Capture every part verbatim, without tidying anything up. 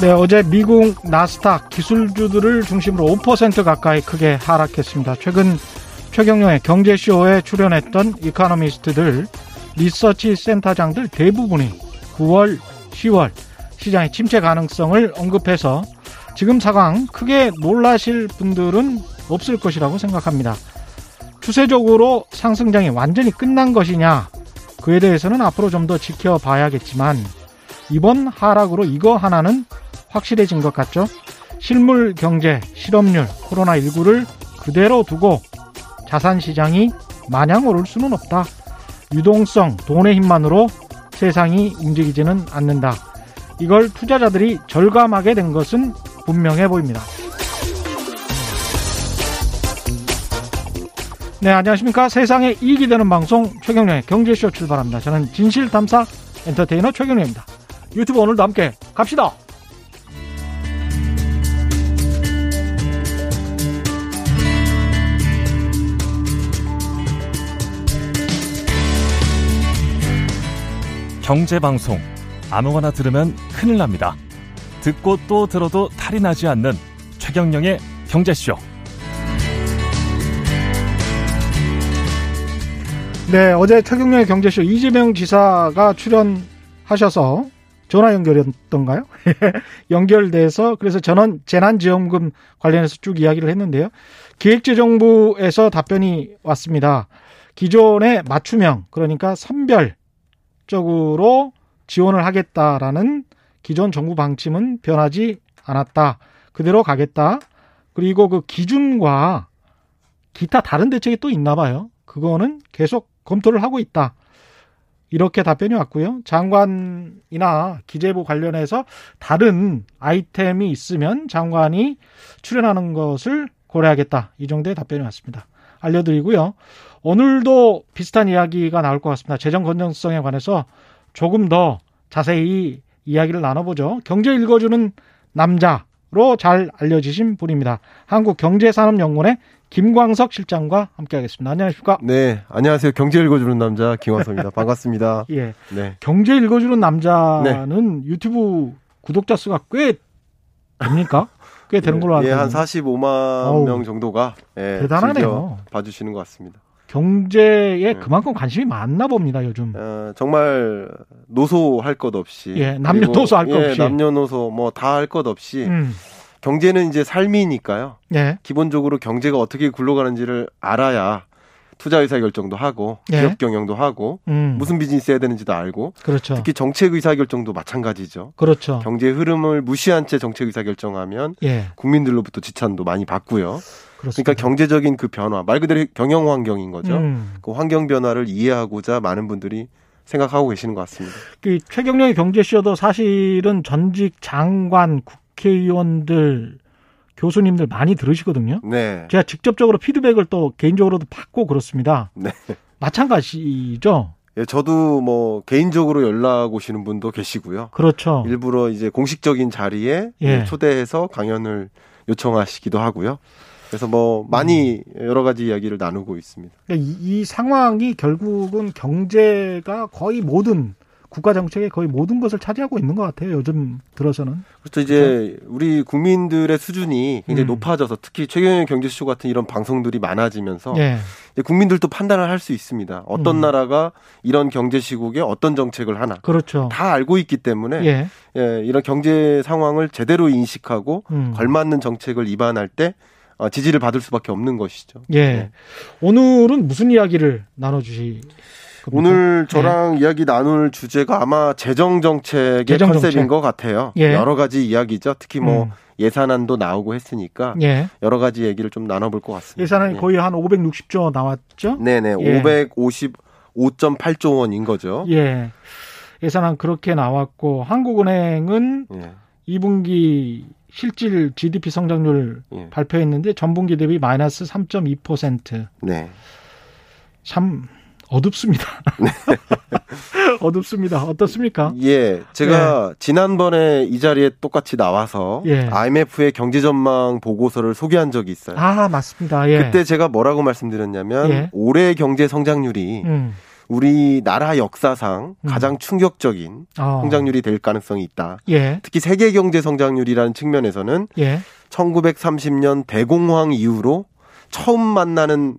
네, 어제 미국 나스닥 기술주들을 중심으로 오 퍼센트 가까이 크게 하락했습니다. 최근 최경영의 경제쇼에 출연했던 이코노미스트들, 리서치 센터장들 대부분이 구월, 시월 시장의 침체 가능성을 언급해서 지금 상황 크게 놀라실 분들은 없을 것이라고 생각합니다. 추세적으로 상승장이 완전히 끝난 것이냐, 그에 대해서는 앞으로 좀 더 지켜봐야겠지만 이번 하락으로 이거 하나는 확실해진 것 같죠? 실물 경제, 실업률, 코로나십구를 그대로 두고 자산시장이 마냥 오를 수는 없다. 유동성, 돈의 힘만으로 세상이 움직이지는 않는다. 이걸 투자자들이 절감하게 된 것은 분명해 보입니다. 네, 안녕하십니까. 세상에 이익이 되는 방송 최경영의 경제쇼 출발합니다. 저는 진실탐사 엔터테이너 최경영입니다. 유튜브 오늘도 함께 갑시다. 경제방송, 아무거나 들으면 큰일 납니다. 듣고 또 들어도 탈이 나지 않는 최경영의 경제쇼. 네, 어제 최경영의 경제쇼 이재명 지사가 출연하셔서 전화 연결이었던가요? 연결돼서, 그래서 저는 재난지원금 관련해서 쭉 이야기를 했는데요. 기획재정부에서 답변이 왔습니다. 기존의 맞춤형, 그러니까 선별 적으로 지원을 하겠다라는 기존 정부 방침은 변하지 않았다. 그대로 가겠다. 그리고 그 기준과 기타 다른 대책이 또 있나 봐요. 그거는 계속 검토를 하고 있다. 이렇게 답변이 왔고요. 장관이나 기재부 관련해서 다른 아이템이 있으면 장관이 출연하는 것을 고려하겠다. 이 정도의 답변이 왔습니다. 알려드리고요. 오늘도 비슷한 이야기가 나올 것 같습니다. 재정 건전성에 관해서 조금 더 자세히 이야기를 나눠보죠. 경제 읽어주는 남자로 잘 알려지신 분입니다. 한국경제산업연구원의 김광석 실장과 함께하겠습니다. 안녕하십니까? 네, 안녕하세요. 경제 읽어주는 남자 김광석입니다. 반갑습니다. 예, 네. 경제 읽어주는 남자는 네. 유튜브 구독자 수가 꽤 됩니까? 꽤 되는 걸로 알고 있는데. 예, 한 사십오만 어우, 명 정도가 예, 대단하네요. 봐주시는 것 같습니다. 경제에 예. 그만큼 관심이 많나 봅니다, 요즘. 어, 정말 노소 할 것 없이. 예, 남녀노소 할 것 예, 없이. 남녀노소 뭐 다 할 것 없이. 음. 경제는 이제 삶이니까요. 예. 기본적으로 경제가 어떻게 굴러가는지를 알아야 투자 의사결정도 하고 예. 기업 경영도 하고 음. 무슨 비즈니스 해야 되는지도 알고 그렇죠. 특히 정책 의사결정도 마찬가지죠. 그렇죠. 경제 흐름을 무시한 채 정책 의사결정하면 예. 국민들로부터 지탄도 많이 받고요. 그렇습니다. 그러니까 경제적인 그 변화, 말 그대로 경영 환경인 거죠. 음. 그 환경 변화를 이해하고자 많은 분들이 생각하고 계시는 것 같습니다. 그 최경영의 경제쇼도 사실은 전직 장관, 국회의원들, 교수님들 많이 들으시거든요. 네. 제가 직접적으로 피드백을 또 개인적으로도 받고 그렇습니다. 네. 마찬가지죠. 예, 저도 뭐 개인적으로 연락 오시는 분도 계시고요. 그렇죠. 일부러 이제 공식적인 자리에 예. 초대해서 강연을 요청하시기도 하고요. 그래서 뭐 많이 음. 여러 가지 이야기를 나누고 있습니다. 이, 이 상황이 결국은 경제가 거의 모든 국가 정책의 거의 모든 것을 차지하고 있는 것 같아요. 요즘 들어서는. 그렇죠. 이제 그렇죠? 우리 국민들의 수준이 굉장히 음. 높아져서 특히 최경영 경제쇼 같은 이런 방송들이 많아지면서 예. 이제 국민들도 판단을 할 수 있습니다. 어떤 음. 나라가 이런 경제 시국에 어떤 정책을 하나. 그렇죠. 다 알고 있기 때문에 예. 예, 이런 경제 상황을 제대로 인식하고 음. 걸맞는 정책을 입안할 때 어, 지지를 받을 수밖에 없는 것이죠. 예. 예. 오늘은 무슨 이야기를 나눠주시? 오늘 저랑 네. 이야기 나눌 주제가 아마 재정정책의 재정정책. 컨셉인 것 같아요. 예. 여러 가지 이야기죠. 특히 뭐 음. 예산안도 나오고 했으니까 예. 여러 가지 얘기를 좀 나눠볼 것 같습니다. 예산안이 예. 거의 한 오백육십조 나왔죠? 네네. 예. 오백오십오 점 팔조 원인 거죠. 예. 예산안 그렇게 나왔고 한국은행은 예. 이 분기 실질 지디피 성장률 예. 발표했는데 전분기 대비 마이너스 삼 점 이 퍼센트. 네. 참... 어둡습니다. 어둡습니다. 어떻습니까? 예, 제가 예. 지난번에 이 자리에 똑같이 나와서 예. 아이엠에프의 경제 전망 보고서를 소개한 적이 있어요. 아, 맞습니다. 예. 그때 제가 뭐라고 말씀드렸냐면 예. 올해 경제 성장률이 음. 우리나라 역사상 음. 가장 충격적인 어. 성장률이 될 가능성이 있다. 예. 특히 세계 경제 성장률이라는 측면에서는 예. 천구백삼십 년 대공황 이후로 처음 만나는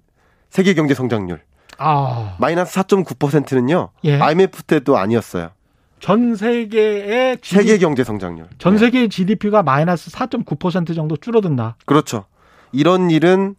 세계 경제 성장률. 아. 마이너스 사 점 구 퍼센트는요. 예. 아이엠에프 때도 아니었어요. 전 세계의 지디... 세계 경제 성장률. 전 세계의 지디피가 마이너스 사 점 구 퍼센트 정도 줄어든다. 그렇죠. 이런 일은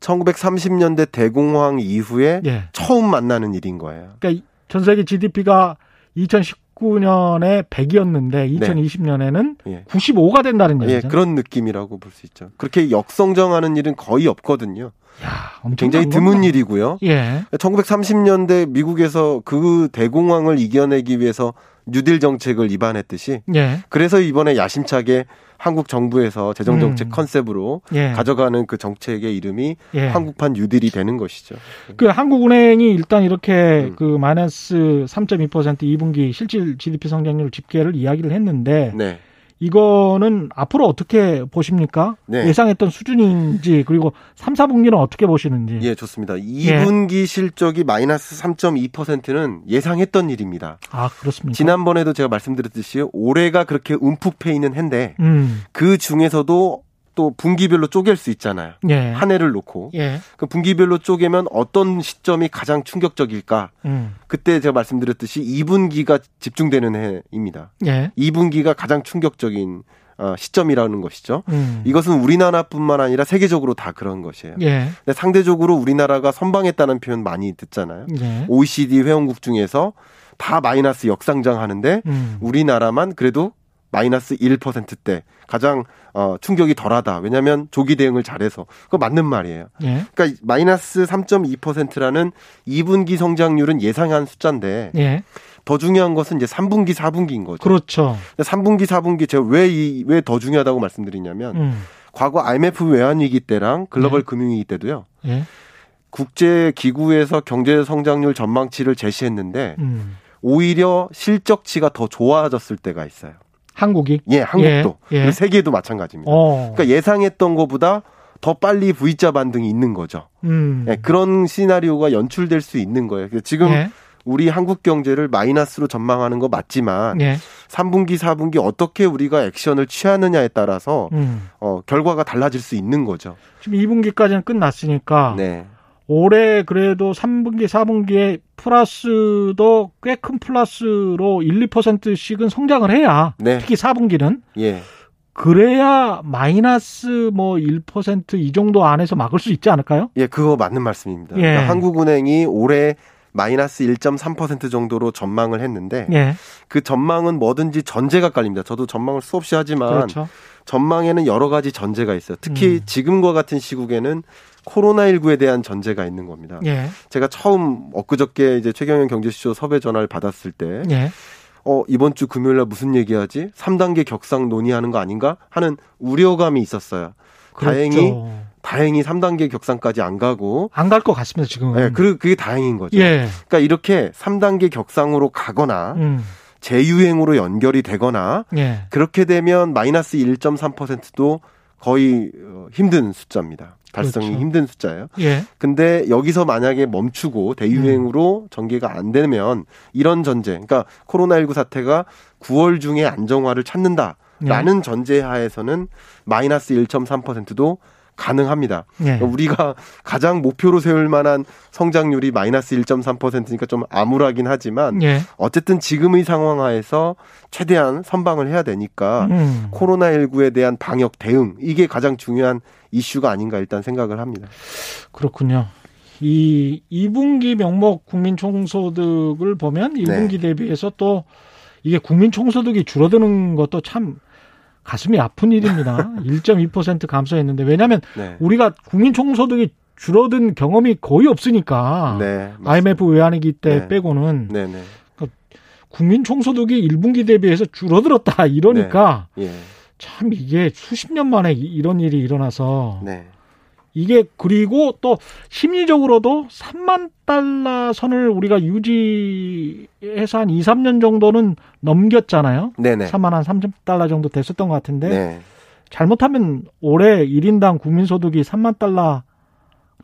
천구백삼십 년대 대공황 이후에 예. 처음 만나는 일인 거예요. 그러니까 전 세계 지디피가 이천십구 년에 백이었는데 이천이십 년에는 네. 구십오가 된다는 거죠. 예, 그런 느낌이라고 볼 수 있죠. 그렇게 역성장하는 일은 거의 없거든요. 야, 굉장히 드문 건가? 일이고요. 예. 천구백삼십 년대 미국에서 그 대공황을 이겨내기 위해서 뉴딜 정책을 입안했듯이 예. 그래서 이번에 야심차게 한국 정부에서 재정정책 음. 컨셉으로 예. 가져가는 그 정책의 이름이 예. 한국판 뉴딜이 되는 것이죠. 그 한국은행이 일단 이렇게 음. 그 마이너스 삼 점 이 퍼센트 이 분기 실질 지디피 성장률 집계를 이야기를 했는데 네. 이거는 앞으로 어떻게 보십니까? 네. 예상했던 수준인지 그리고 삼, 사 분기는 어떻게 보시는지. 예, 좋습니다. 이 분기 예. 실적이 마이너스 삼 점 이 퍼센트는 예상했던 일입니다. 아, 그렇습니까? 지난번에도 제가 말씀드렸듯이 올해가 그렇게 움푹 패이는 해인데 음. 그 중에서도 또 분기별로 쪼갤 수 있잖아요. 예. 한 해를 놓고. 예. 그 분기별로 쪼개면 어떤 시점이 가장 충격적일까? 음. 그때 제가 말씀드렸듯이 이 분기가 집중되는 해입니다. 예. 이 분기가 가장 충격적인 시점이라는 것이죠. 음. 이것은 우리나라뿐만 아니라 세계적으로 다 그런 것이에요. 예. 근데 상대적으로 우리나라가 선방했다는 표현 많이 듣잖아요. 예. 오이시디 회원국 중에서 다 마이너스 역성장하는데 음. 우리나라만 그래도 마이너스 일 퍼센트대 가장 어, 충격이 덜하다. 왜냐하면 조기 대응을 잘해서. 그거 맞는 말이에요. 예. 그러니까 마이너스 삼 점 이 퍼센트라는 이 분기 성장률은 예상한 숫자인데 예. 더 중요한 것은 이제 삼 분기, 사 분기인 거죠. 그렇죠. 삼 분기, 사 분기 제가 왜 이 왜 더 중요하다고 말씀드리냐면 음. 과거 아이엠에프 외환위기 때랑 글로벌 예. 금융위기 때도요. 예. 국제기구에서 경제 성장률 전망치를 제시했는데 음. 오히려 실적치가 더 좋아졌을 때가 있어요. 한국이? 예, 한국도. 예, 예. 세계도 마찬가지입니다. 어. 그러니까 예상했던 것보다 더 빨리 V자 반등이 있는 거죠. 음. 예, 그런 시나리오가 연출될 수 있는 거예요. 지금 예. 우리 한국 경제를 마이너스로 전망하는 거 맞지만 예. 삼 분기, 사 분기 어떻게 우리가 액션을 취하느냐에 따라서 음. 어, 결과가 달라질 수 있는 거죠. 지금 이 분기까지는 끝났으니까 네. 올해 그래도 삼 분기, 사 분기에 플러스도 꽤 큰 플러스로 일, 이 퍼센트씩은 성장을 해야 네. 특히 사 분기는 예. 그래야 마이너스 뭐 일 퍼센트 이 정도 안에서 막을 수 있지 않을까요? 예, 그거 맞는 말씀입니다. 예. 그러니까 한국은행이 올해 마이너스 일 점 삼 퍼센트 정도로 전망을 했는데 예. 그 전망은 뭐든지 전제가 깔립니다. 저도 전망을 수없이 하지만 그렇죠. 전망에는 여러 가지 전제가 있어요. 특히 음. 지금과 같은 시국에는 코로나십구에 대한 전제가 있는 겁니다. 예. 제가 처음 엊그저께 이제 최경영 경제쇼 섭외 전화를 받았을 때 예. 어, 이번 주 금요일날 무슨 얘기하지? 삼 단계 격상 논의하는 거 아닌가? 하는 우려감이 있었어요. 그렇죠. 다행히 다행히 삼 단계 격상까지 안 가고 안 갈 것 같습니다. 지금은. 네, 그, 그게 다행인 거죠. 예. 그러니까 이렇게 삼 단계 격상으로 가거나 음. 재유행으로 연결이 되거나 예. 그렇게 되면 마이너스 일 점 삼 퍼센트도 거의 힘든 숫자입니다. 달성이 그렇죠. 힘든 숫자예요. 예. 근데 여기서 만약에 멈추고 대유행으로 음. 전개가 안 되면 이런 전제, 그러니까 코로나십구 사태가 구월 중에 안정화를 찾는다라는 예. 전제하에서는 마이너스 일 점 삼 퍼센트도 가능합니다. 예. 우리가 가장 목표로 세울 만한 성장률이 마이너스 일 점 삼 퍼센트니까 좀 암울하긴 하지만 예. 어쨌든 지금의 상황 하에서 최대한 선방을 해야 되니까 음. 코로나십구에 대한 방역 대응 이게 가장 중요한 이슈가 아닌가 일단 생각을 합니다. 그렇군요. 이 이 분기 명목 국민총소득을 보면 일 분기 네. 대비해서 또 이게 국민총소득이 줄어드는 것도 참 가슴이 아픈 일입니다. 일 점 이 퍼센트 감소했는데 왜냐하면 네. 우리가 국민총소득이 줄어든 경험이 거의 없으니까 네, 아이엠에프 외환위기 때 네. 빼고는 네, 네. 그러니까 국민총소득이 일 분기 대비해서 줄어들었다 이러니까 네. 예. 참 이게 수십 년 만에 이런 일이 일어나서 네. 이게 그리고 또 심리적으로도 삼만 달러 선을 우리가 유지해서 한 이삼 년 정도는 넘겼잖아요. 네네. 삼만 한 삼십 달러 정도 됐었던 것 같은데 네. 잘못하면 올해 일 인당 국민소득이 삼만 달러를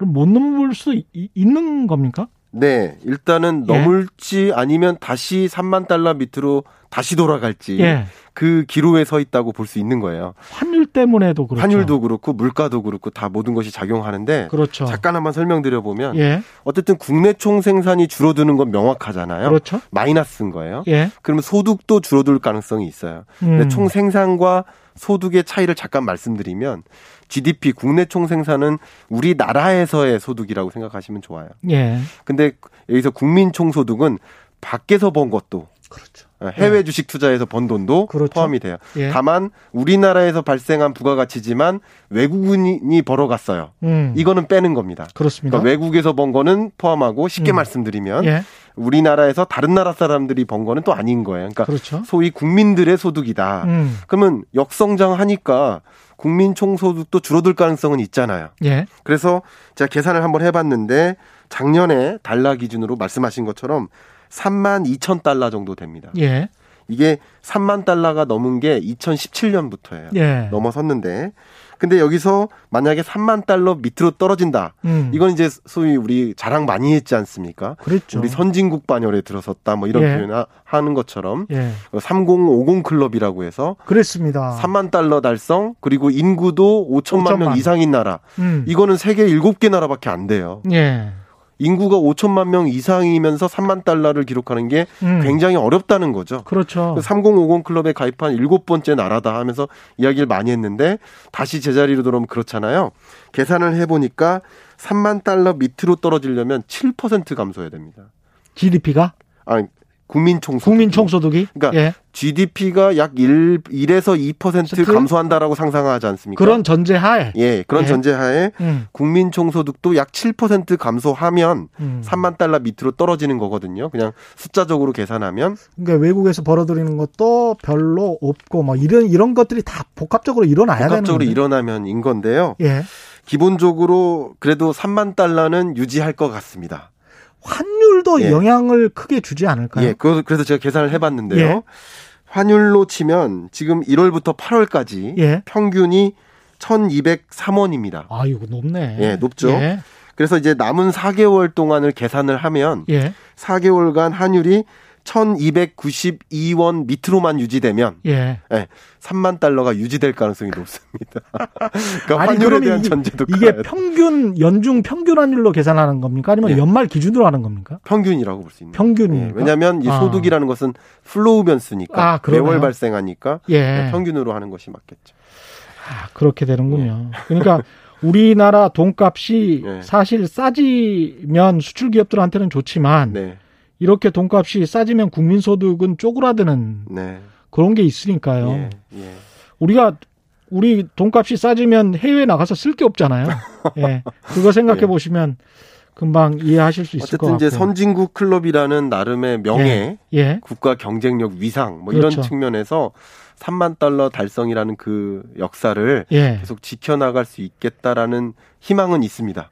못 넘을 수 이, 있는 겁니까? 네. 일단은 넘을지 예. 아니면 다시 삼만 달러 밑으로 다시 돌아갈지 예. 그 기로에 서 있다고 볼 수 있는 거예요. 환율 때문에도 그렇죠. 환율도 그렇고 물가도 그렇고 다 모든 것이 작용하는데 그렇죠. 잠깐 한번 설명드려보면 예. 어쨌든 국내 총생산이 줄어드는 건 명확하잖아요. 그렇죠. 마이너스인 거예요. 예. 그러면 소득도 줄어들 가능성이 있어요. 음. 근데 총생산과 소득의 차이를 잠깐 말씀드리면 지디피 국내 총생산은 우리나라에서의 소득이라고 생각하시면 좋아요. 예. 근데 여기서 국민 총소득은 밖에서 번 것도 그렇죠. 해외 예. 주식 투자에서 번 돈도 그렇죠. 포함이 돼요. 예. 다만 우리나라에서 발생한 부가가치지만 외국인이 벌어갔어요. 음. 이거는 빼는 겁니다. 그렇습니다. 그러니까 외국에서 번 거는 포함하고 쉽게 음. 말씀드리면 예. 우리나라에서 다른 나라 사람들이 번 거는 또 아닌 거예요. 그러니까 그렇죠. 소위 국민들의 소득이다. 음. 그러면 역성장하니까 국민 총소득도 줄어들 가능성은 있잖아요. 예. 그래서 제가 계산을 한번 해봤는데 작년에 달러 기준으로 말씀하신 것처럼 삼만 이천 달러 정도 됩니다. 예. 이게 삼만 달러가 넘은 게 이천십칠 년부터예요. 예. 넘어섰는데. 근데 여기서 만약에 삼만 달러 밑으로 떨어진다. 음. 이건 이제 소위 우리 자랑 많이 했지 않습니까? 그렇죠. 우리 선진국 반열에 들어섰다. 뭐 이런 예. 표현 하는 것처럼. 예. 삼공오공 클럽이라고 해서. 그렇습니다. 삼만 달러 달성 그리고 인구도 오천만 명 이상인 나라. 음. 이거는 세계 일곱 개 나라밖에 안 돼요. 예. 인구가 오천만 명 이상이면서 삼만 달러를 기록하는 게 음. 굉장히 어렵다는 거죠. 그렇죠. 삼공오공 클럽에 가입한 일곱 번째 나라다 하면서 이야기를 많이 했는데 다시 제자리로 돌아오면 그렇잖아요. 계산을 해보니까 삼만 달러 밑으로 떨어지려면 칠 퍼센트 감소해야 됩니다. 지디피가? 아니, 국민 총소득. 국민 총소득이? 그러니까 예. 지디피가 약 일, 일에서 이 퍼센트 감소한다라고 상상하지 않습니까? 그런 전제하에. 예, 그런 예. 전제하에 음. 국민 총소득도 약 칠 퍼센트 감소하면 음. 삼만 달러 밑으로 떨어지는 거거든요. 그냥 숫자적으로 계산하면. 그러니까 외국에서 벌어들이는 것도 별로 없고 막 이런 이런 것들이 다 복합적으로 일어나야 되는 거예요. 복합적으로 일어나면 인 건데요. 예. 기본적으로 그래도 삼만 달러는 유지할 것 같습니다. 환율도 예. 영향을 크게 주지 않을까요? 예, 그래서 제가 계산을 해봤는데요. 예. 환율로 치면 지금 일월부터 팔월까지 예. 평균이 천이백삼 원입니다. 아, 이거 높네. 예, 높죠. 예. 그래서 이제 남은 사 개월 동안을 계산을 하면 예. 사 개월간 환율이 천이백구십이 원 밑으로만 유지되면 예. 네, 삼만 달러가 유지될 가능성이 높습니다. 그러니까 아니, 환율에 대한 이게, 전제도 이게 가야 평균 연중 평균 환율로 계산하는 겁니까? 아니면 예. 연말 기준으로 하는 겁니까? 평균이라고 볼 수 있는 평균이에요. 예, 왜냐하면 이 소득이라는 아. 것은 플로우 변수니까 아, 매월 발생하니까 예. 평균으로 하는 것이 맞겠죠. 아, 그렇게 되는군요. 예. 그러니까 우리나라 돈값이 예. 사실 싸지면 수출 기업들한테는 좋지만 네. 이렇게 돈값이 싸지면 국민소득은 쪼그라드는 네. 그런 게 있으니까요. 예, 예. 우리가 우리 돈값이 싸지면 해외에 나가서 쓸 게 없잖아요. 예, 그거 생각해 예. 보시면 금방 이해하실 수 있을 것 같고요. 어쨌든 이제 선진국 클럽이라는 나름의 명예, 예, 예. 국가 경쟁력 위상 뭐 그렇죠. 이런 측면에서 삼만 달러 달성이라는 그 역사를 예. 계속 지켜나갈 수 있겠다라는 희망은 있습니다.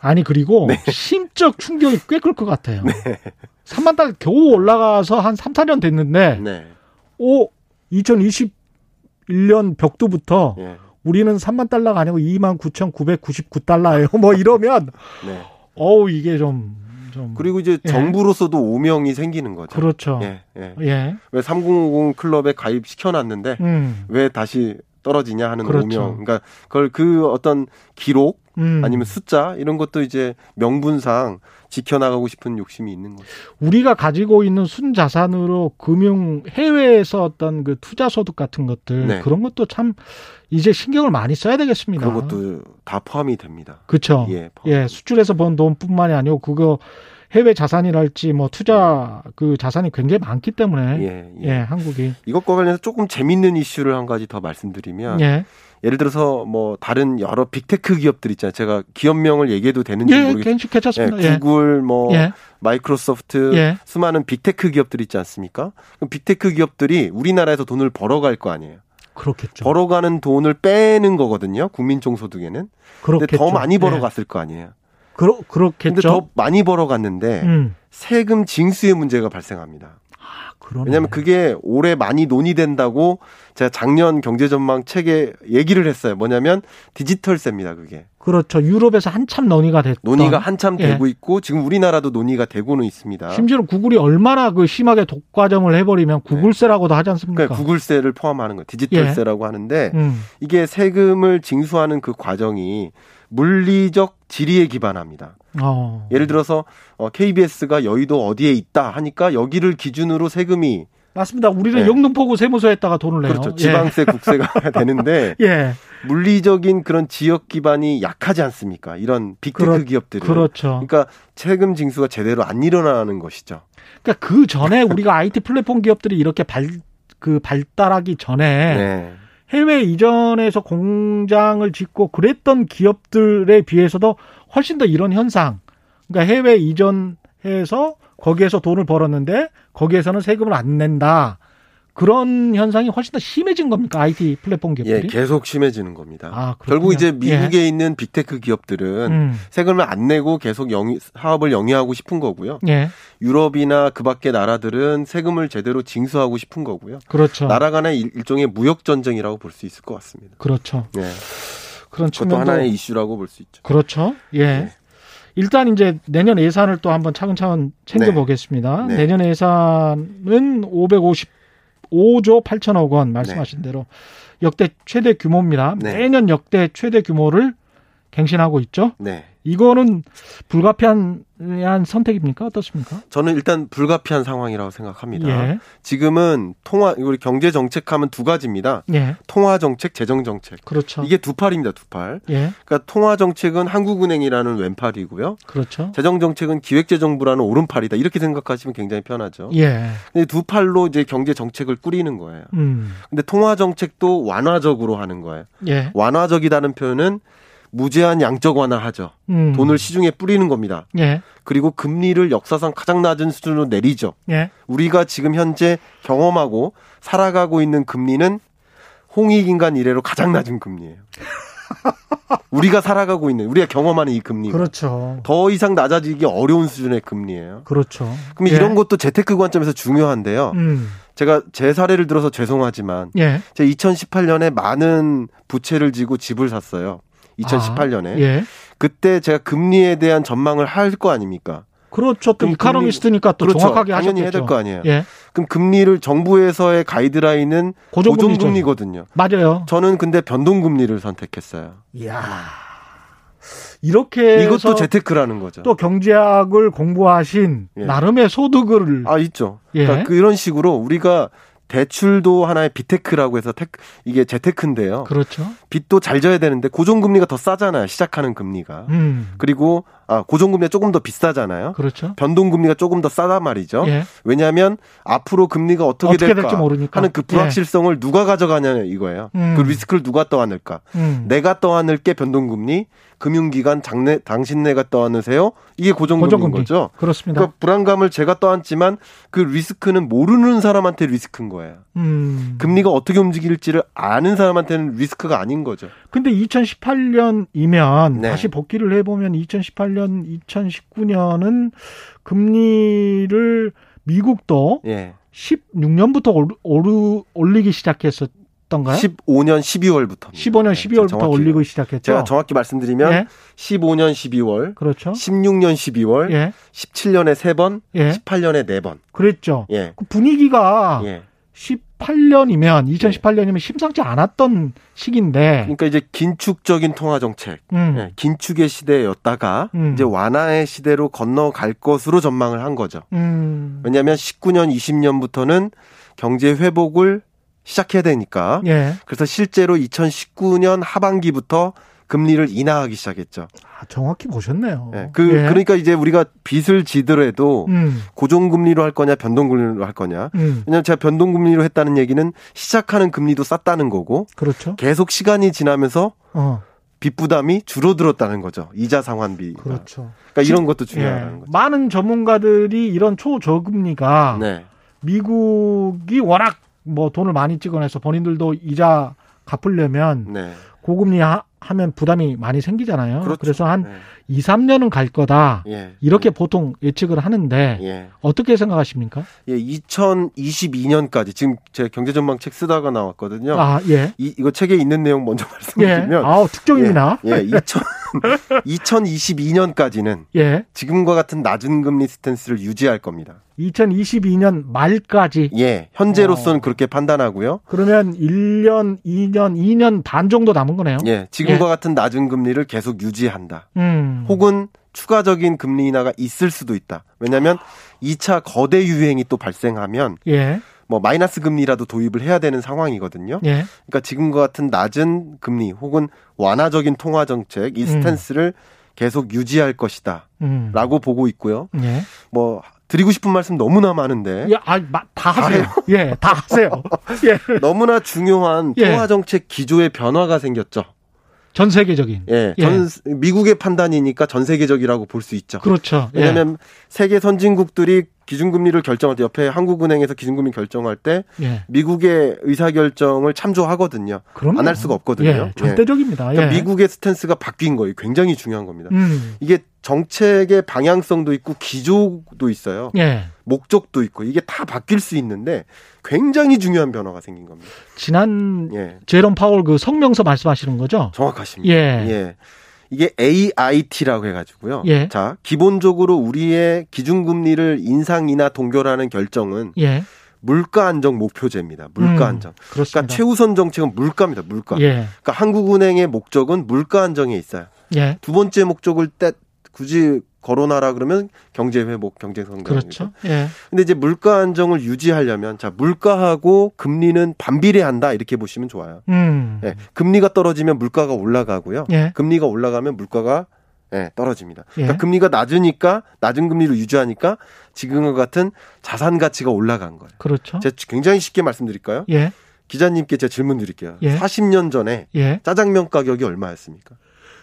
아니 그리고 네. 심적 충격이 꽤 클 것 같아요. 네. 삼만 달러 겨우 올라가서 한 삼, 사 년 됐는데 네. 오, 이천이십일 년 벽두부터 네. 우리는 삼만 달러가 아니고 이만 구천구백구십구 달러예요. 뭐 이러면 네. 어우 이게 좀, 좀 그리고 이제 예. 정부로서도 오명이 생기는 거죠. 그렇죠. 예, 예. 예. 왜 삼공오공 클럽에 가입시켜놨는데 음. 왜 다시 떨어지냐 하는 그렇죠. 오명. 그러니까 그걸 그 어떤 기록 음. 아니면 숫자 이런 것도 이제 명분상 지켜나가고 싶은 욕심이 있는 거죠. 우리가 가지고 있는 순자산으로 금융 해외에서 어떤 그 투자 소득 같은 것들 네. 그런 것도 참 이제 신경을 많이 써야 되겠습니다. 그런 것도 다 포함이 됩니다. 그렇죠. 예, 예, 수출해서 번 돈뿐만이 아니고 그거 해외 자산이랄지 뭐 투자 그 자산이 굉장히 많기 때문에 예, 예. 예, 한국이 이것과 관련해서 조금 재밌는 이슈를 한 가지 더 말씀드리면. 예. 예를 들어서 뭐 다른 여러 빅테크 기업들 있잖아요. 제가 기업명을 얘기해도 되는지 예, 모르겠습니다. 예, 구글, 뭐 예. 마이크로소프트, 예. 수많은 빅테크 기업들이 있지 않습니까? 그럼 빅테크 기업들이 우리나라에서 돈을 벌어갈 거 아니에요. 그렇겠죠. 벌어가는 돈을 빼는 거거든요. 국민총소득에는. 그런데 더 많이 벌어갔을 네. 거 아니에요. 그러, 그렇겠죠. 근데 더 많이 벌어갔는데 음. 세금 징수의 문제가 발생합니다. 아, 그러네. 왜냐하면 그게 올해 많이 논의된다고 제가 작년 경제전망 책에 얘기를 했어요. 뭐냐면 디지털세입니다. 그게. 그렇죠. 유럽에서 한참 논의가 됐던. 논의가 한참 예. 되고 있고 지금 우리나라도 논의가 되고는 있습니다. 심지어 구글이 얼마나 그 심하게 독과점을 해버리면 구글세라고도 하지 않습니까? 그러니까 구글세를 포함하는 거 디지털세라고 예. 하는데 음. 이게 세금을 징수하는 그 과정이 물리적 지리에 기반합니다. 어. 예를 들어서 케이비에스가 여의도 어디에 있다 하니까 여기를 기준으로 세금이 맞습니다. 우리는 네. 영등포구 세무서에다가 돈을 내요. 그렇죠. 지방세, 예. 국세가 되는데 예. 물리적인 그런 지역 기반이 약하지 않습니까? 이런 빅테크 그렇, 기업들은. 그렇죠. 그러니까 세금 징수가 제대로 안 일어나는 것이죠. 그러니까 그 전에 우리가 아이티 플랫폼 기업들이 이렇게 발, 그 발달하기 전에 네. 해외 이전에서 공장을 짓고 그랬던 기업들에 비해서도 훨씬 더 이런 현상, 그러니까 해외 이전해서 거기에서 돈을 벌었는데 거기에서는 세금을 안 낸다. 그런 현상이 훨씬 더 심해진 겁니까? 아이티 플랫폼 기업들이? 예, 계속 심해지는 겁니다. 아, 결국 이제 미국에 예. 있는 빅테크 기업들은 음. 세금을 안 내고 계속 영위, 사업을 영위하고 싶은 거고요. 예. 유럽이나 그 밖의 나라들은 세금을 제대로 징수하고 싶은 거고요. 그렇죠. 나라 간의 일종의 무역 전쟁이라고 볼 수 있을 것 같습니다. 그렇죠. 예. 그런 측면도 그것도 하나의 이슈라고 볼 수 있죠. 그렇죠. 예. 네. 일단 이제 내년 예산을 또 한번 차근차근 챙겨보겠습니다. 네. 네. 내년 예산은 오백오십오조 팔천억 원 말씀하신 네. 대로 역대 최대 규모입니다. 네. 매년 역대 최대 규모를 갱신하고 있죠. 네. 이거는 불가피한 선택입니까? 어떻습니까? 저는 일단 불가피한 상황이라고 생각합니다. 예. 지금은 통화, 우리 경제 정책하면 두 가지입니다. 예. 통화 정책, 재정 정책. 그렇죠. 이게 두 팔입니다, 두 팔. 예. 그러니까 통화 정책은 한국은행이라는 왼팔이고요. 그렇죠. 재정 정책은 기획재정부라는 오른팔이다. 이렇게 생각하시면 굉장히 편하죠. 예. 근데 두 팔로 이제 경제 정책을 꾸리는 거예요. 음. 근데 통화 정책도 완화적으로 하는 거예요. 예. 완화적이라는 표현은 무제한 양적 완화하죠. 음. 돈을 시중에 뿌리는 겁니다. 예. 그리고 금리를 역사상 가장 낮은 수준으로 내리죠. 예. 우리가 지금 현재 경험하고 살아가고 있는 금리는 홍익인간 이래로 가장 낮은 금리예요. 우리가 살아가고 있는, 우리가 경험하는 이 금리가. 그렇죠. 더 이상 낮아지기 어려운 수준의 금리예요. 그렇죠. 그럼 예. 이런 것도 재테크 관점에서 중요한데요. 음. 제가 제 사례를 들어서 죄송하지만 예. 제가 이천십팔년에 많은 부채를 지고 집을 샀어요. 이천십팔년에. 아, 예. 그때 제가 금리에 대한 전망을 할 거 아닙니까? 그렇죠. 또 이카노미스트니까 또 그렇죠. 정확하게 하셨겠죠. 당연히 해야 될 거 아니에요. 예. 그럼 금리를 정부에서의 가이드라인은 고정금리거든요. 맞아요. 저는 근데 변동금리를 선택했어요. 이야. 이렇게 해서 이것도 재테크라는 거죠. 또 경제학을 공부하신 예. 나름의 소득을. 아, 있죠. 예. 그러니까 그런 식으로 우리가 대출도 하나의 빚테크라고 해서 테크, 이게 재테크인데요. 그렇죠. 빚도 잘 져야 되는데 고정금리가 더 싸잖아요. 시작하는 금리가. 음. 그리고 아, 고정금리가 조금 더 비싸잖아요. 그렇죠. 변동금리가 조금 더 싸단 말이죠. 예. 왜냐하면 앞으로 금리가 어떻게, 어떻게 될까 하는 그 불확실성을 예. 누가 가져가냐 이거예요. 음. 그 리스크를 누가 떠안을까. 음. 내가 떠안을 게 변동금리, 금융기관 장래, 당신네가 떠안으세요. 이게 고정금리인 고정금리. 거죠. 그렇습니다. 그러니까 불안감을 제가 떠안지만 그 리스크는 모르는 사람한테 리스크인 거예요. 음. 금리가 어떻게 움직일지를 아는 사람한테는 리스크가 아닌 거죠. 근데 이천십팔년이면 네. 다시 복귀를 해보면 이천십팔년, 이천십구년은 금리를 미국도 예. 십육년부터 오르, 오르, 올리기 시작했었던가요? 십오년 십이월부터. 십오년 십이월부터 정확히, 올리기 시작했죠. 제가 정확히 말씀드리면 예. 십오년 십이월, 그렇죠. 십육년 십이월, 예. 십칠년에 세 번, 예. 십팔년에 네 번. 그랬죠. 예. 그 분위기가 예. 십팔 년이면 이천십팔 년이면 심상치 않았던 시기인데. 그러니까 이제 긴축적인 통화 정책, 음. 네, 긴축의 시대였다가 음. 이제 완화의 시대로 건너갈 것으로 전망을 한 거죠. 음. 왜냐하면 십구년, 이십년부터는 경제 회복을 시작해야 되니까. 예. 그래서 실제로 이천십구년 하반기부터 금리를 인하하기 시작했죠. 아, 정확히 보셨네요. 네, 그, 예. 그러니까 이제 우리가 빚을 지더라도 음. 고정금리로 할 거냐 변동금리로 할 거냐. 음. 왜냐하면 제가 변동금리로 했다는 얘기는 시작하는 금리도 쌌다는 거고. 그렇죠. 계속 시간이 지나면서 어. 빚 부담이 줄어들었다는 거죠. 이자 상환비. 그렇죠. 그러니까 이런 것도 중요하다는 예. 거죠. 많은 전문가들이 이런 초저금리가 네. 미국이 워낙 뭐 돈을 많이 찍어내서 본인들도 이자 갚으려면 네. 고금리 하, 하면 부담이 많이 생기잖아요. 그렇죠. 그래서 한 네. 이, 삼 년은 갈 거다. 예. 이렇게 예. 보통 예측을 하는데 예. 어떻게 생각하십니까? 예, 이천이십이 년까지 지금 제 경제전망 책 쓰다가 나왔거든요. 아, 예. 이, 이거 책에 있는 내용 먼저 말씀드리면 예. 아, 특종입니다. 예. 예. 이천 이천이십이 년까지는 예. 지금과 같은 낮은 금리 스탠스를 유지할 겁니다. 이천이십이 년 말까지? 예. 현재로서는 어. 그렇게 판단하고요. 그러면 일 년, 이 년, 이 년 반 정도 남은 거네요. 예. 지금과 예. 같은 낮은 금리를 계속 유지한다. 음. 혹은 추가적인 금리 인하가 있을 수도 있다. 왜냐하면 이 차 거대 유행이 또 발생하면 예. 뭐 마이너스 금리라도 도입을 해야 되는 상황이거든요. 예. 그러니까 지금과 같은 낮은 금리 혹은 완화적인 통화 정책 이 스탠스를 음. 계속 유지할 것이다. 음. 라고 보고 있고요. 예. 뭐 드리고 싶은 말씀 너무나 많은데. 예, 아, 다 하세요. 예, 다 하세요. 예. 너무나 중요한 예. 통화 정책 기조의 변화가 생겼죠. 전 세계적인. 예, 전 예. 미국의 판단이니까 전 세계적이라고 볼 수 있죠. 그렇죠. 왜냐하면 예. 세계 선진국들이 기준금리를 결정할 때 옆에 한국은행에서 기준금리 결정할 때 예. 미국의 의사결정을 참조하거든요. 안 할 수가 없거든요. 예, 절대적입니다. 예. 그러니까 미국의 스탠스가 바뀐 거예요. 굉장히 중요한 겁니다. 음. 이게 정책의 방향성도 있고 기조도 있어요. 예. 목적도 있고 이게 다 바뀔 수 있는데 굉장히 중요한 변화가 생긴 겁니다. 지난 예. 제롬 파월 그 성명서 말씀하시는 거죠? 정확하십니다. 예. 예. 이게 에이아이티라고 해가지고요. 예. 자, 기본적으로 우리의 기준금리를 인상이나 동결하는 결정은 예. 물가 안정 목표제입니다. 물가 안정. 음, 그러니까 최우선 정책은 물가입니다. 물가. 예. 그러니까 한국은행의 목적은 물가 안정에 있어요. 예. 두 번째 목적을 때 굳이 거론하라 그러면 경제 회복, 경제 성장. 그렇죠. 예. 근데 이제 물가 안정을 유지하려면 자, 물가하고 금리는 반비례한다 이렇게 보시면 좋아요. 음. 예. 금리가 떨어지면 물가가 올라가고요. 예. 금리가 올라가면 물가가 예, 떨어집니다. 예. 그러니까 금리가 낮으니까 낮은 금리를 유지하니까 지금과 같은 자산 가치가 올라간 거예요. 그렇죠. 제가 굉장히 쉽게 말씀드릴까요? 예. 기자님께 제가 질문 드릴게요. 예. 사십 년 전에 예. 짜장면 가격이 얼마였습니까?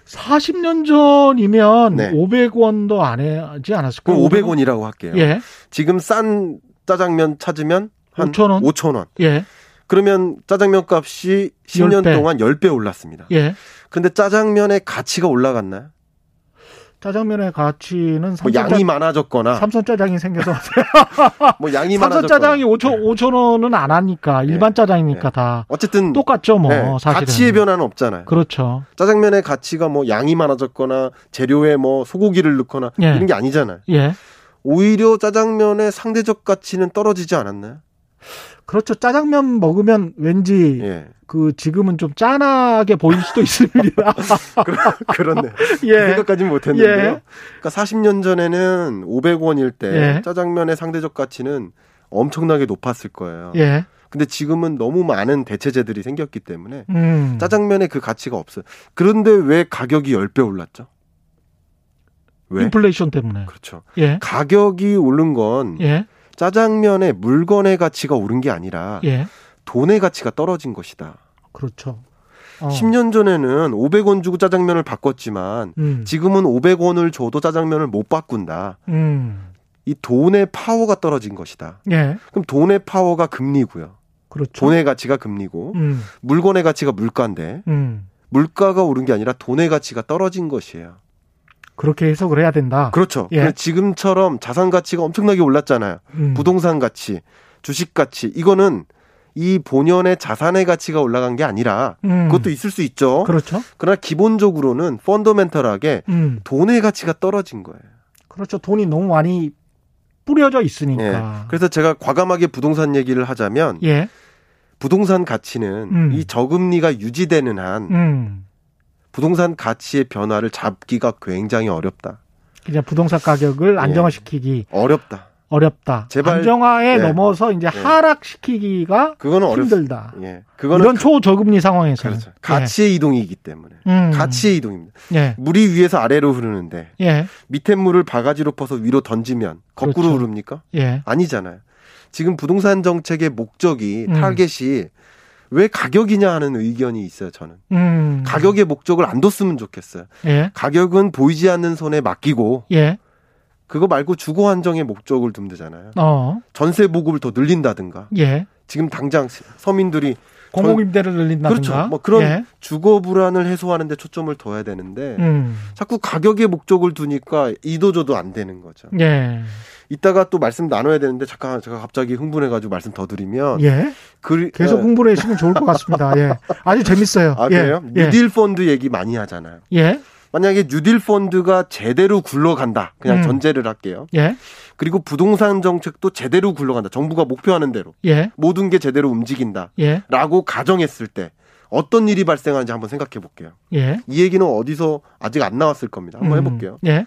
사십 년 전이면 네. 오백 원도 안 하지 않았을까요? 그럼 오백 원이라고 할게요. 예. 지금 싼 짜장면 찾으면 한 오천 원. 오천 원. 예. 그러면 짜장면 값이 십 년 십 배. 동안 십 배 올랐습니다. 예. 근데 짜장면의 가치가 올라갔나요? 짜장면의 가치는 삼선 뭐 양이 짜... 많아졌거나 삼선 짜장이 생겨서 뭐 양이 삼선 많아졌거나 삼선 짜장이 오천 원은 안 하니까 네. 일반 짜장이니까 네. 다 어쨌든 똑같죠 뭐 네. 사실은 가치의 변화는 없잖아요. 그렇죠. 짜장면의 가치가 뭐 양이 많아졌거나 재료에 뭐 소고기를 넣거나 네. 이런 게 아니잖아요. 예. 오히려 짜장면의 상대적 가치는 떨어지지 않았나요? 그렇죠. 짜장면 먹으면 왠지 예. 그 지금은 좀 짠하게 보일 수도 있습니다. 그렇네. 예. 그 생각까지는 못했는데요. 예. 그러니까 사십 년 전에는 오백 원일 때 예. 짜장면의 상대적 가치는 엄청나게 높았을 거예요. 예. 근데 지금은 너무 많은 대체재들이 생겼기 때문에 음. 짜장면의 그 가치가 없어요. 그런데 왜 가격이 십 배 올랐죠? 왜? 인플레이션 때문에. 그렇죠. 예. 가격이 오른 건 예. 짜장면의 물건의 가치가 오른 게 아니라 예. 돈의 가치가 떨어진 것이다. 그렇죠. 어. 십 년 전에는 오백 원 주고 짜장면을 바꿨지만 음. 지금은 오백 원을 줘도 짜장면을 못 바꾼다. 음. 이 돈의 파워가 떨어진 것이다. 예. 그럼 돈의 파워가 금리고요. 그렇죠. 돈의 가치가 금리고 음. 물건의 가치가 물가인데 음. 물가가 오른 게 아니라 돈의 가치가 떨어진 것이에요. 그렇게 해석을 해야 된다. 그렇죠. 예. 지금처럼 자산 가치가 엄청나게 올랐잖아요. 음. 부동산 가치, 주식 가치. 이거는 이 본연의 자산의 가치가 올라간 게 아니라 음. 그것도 있을 수 있죠. 그렇죠. 그러나 기본적으로는 펀더멘털하게 음. 돈의 가치가 떨어진 거예요. 그렇죠. 돈이 너무 많이 뿌려져 있으니까. 예. 그래서 제가 과감하게 부동산 얘기를 하자면 예. 부동산 가치는 음. 이 저금리가 유지되는 한 음. 부동산 가치의 변화를 잡기가 굉장히 어렵다. 그냥 부동산 가격을 안정화시키기 예. 어렵다. 어렵다. 제발 안정화에 예. 넘어서 이제 예. 하락시키기가 그거는 힘들다. 예. 그거는 이런 가... 초저금리 상황에서는 그렇죠. 가치의 예. 이동이기 때문에 음. 가치의 이동입니다. 예. 물이 위에서 아래로 흐르는데 예. 밑에 물을 바가지로 퍼서 위로 던지면 거꾸로 그렇죠. 흐릅니까? 예. 아니잖아요. 지금 부동산 정책의 목적이 음. 타겟이 왜 가격이냐 하는 의견이 있어요, 저는. 음. 가격의 목적을 안 뒀으면 좋겠어요. 예. 가격은 보이지 않는 손에 맡기고, 예. 그거 말고 주거 안정의 목적을 두면 되잖아요. 어. 전세 보급을 더 늘린다든가. 예. 지금 당장 서민들이 공공임대를 늘린다든가. 그렇죠. 뭐 그런 예. 주거 불안을 해소하는 데 초점을 둬야 되는데 음. 자꾸 가격의 목적을 두니까 이도저도 안 되는 거죠. 예. 이따가 또 말씀 나눠야 되는데 잠깐 제가 갑자기 흥분해가지고 말씀 더 드리면 예. 그, 계속 흥분해 주시면 좋을 것 같습니다. 예. 아주 재밌어요. 아, 그래요? 예. 뉴딜 펀드 얘기 많이 하잖아요. 예. 만약에 뉴딜 펀드가 제대로 굴러간다. 그냥 음. 전제를 할게요. 예. 그리고 부동산 정책도 제대로 굴러간다. 정부가 목표하는 대로. 예. 모든 게 제대로 움직인다. 예. 라고 가정했을 때 어떤 일이 발생하는지 한번 생각해 볼게요. 예. 이 얘기는 어디서 아직 안 나왔을 겁니다. 한번 음. 해볼게요. 예.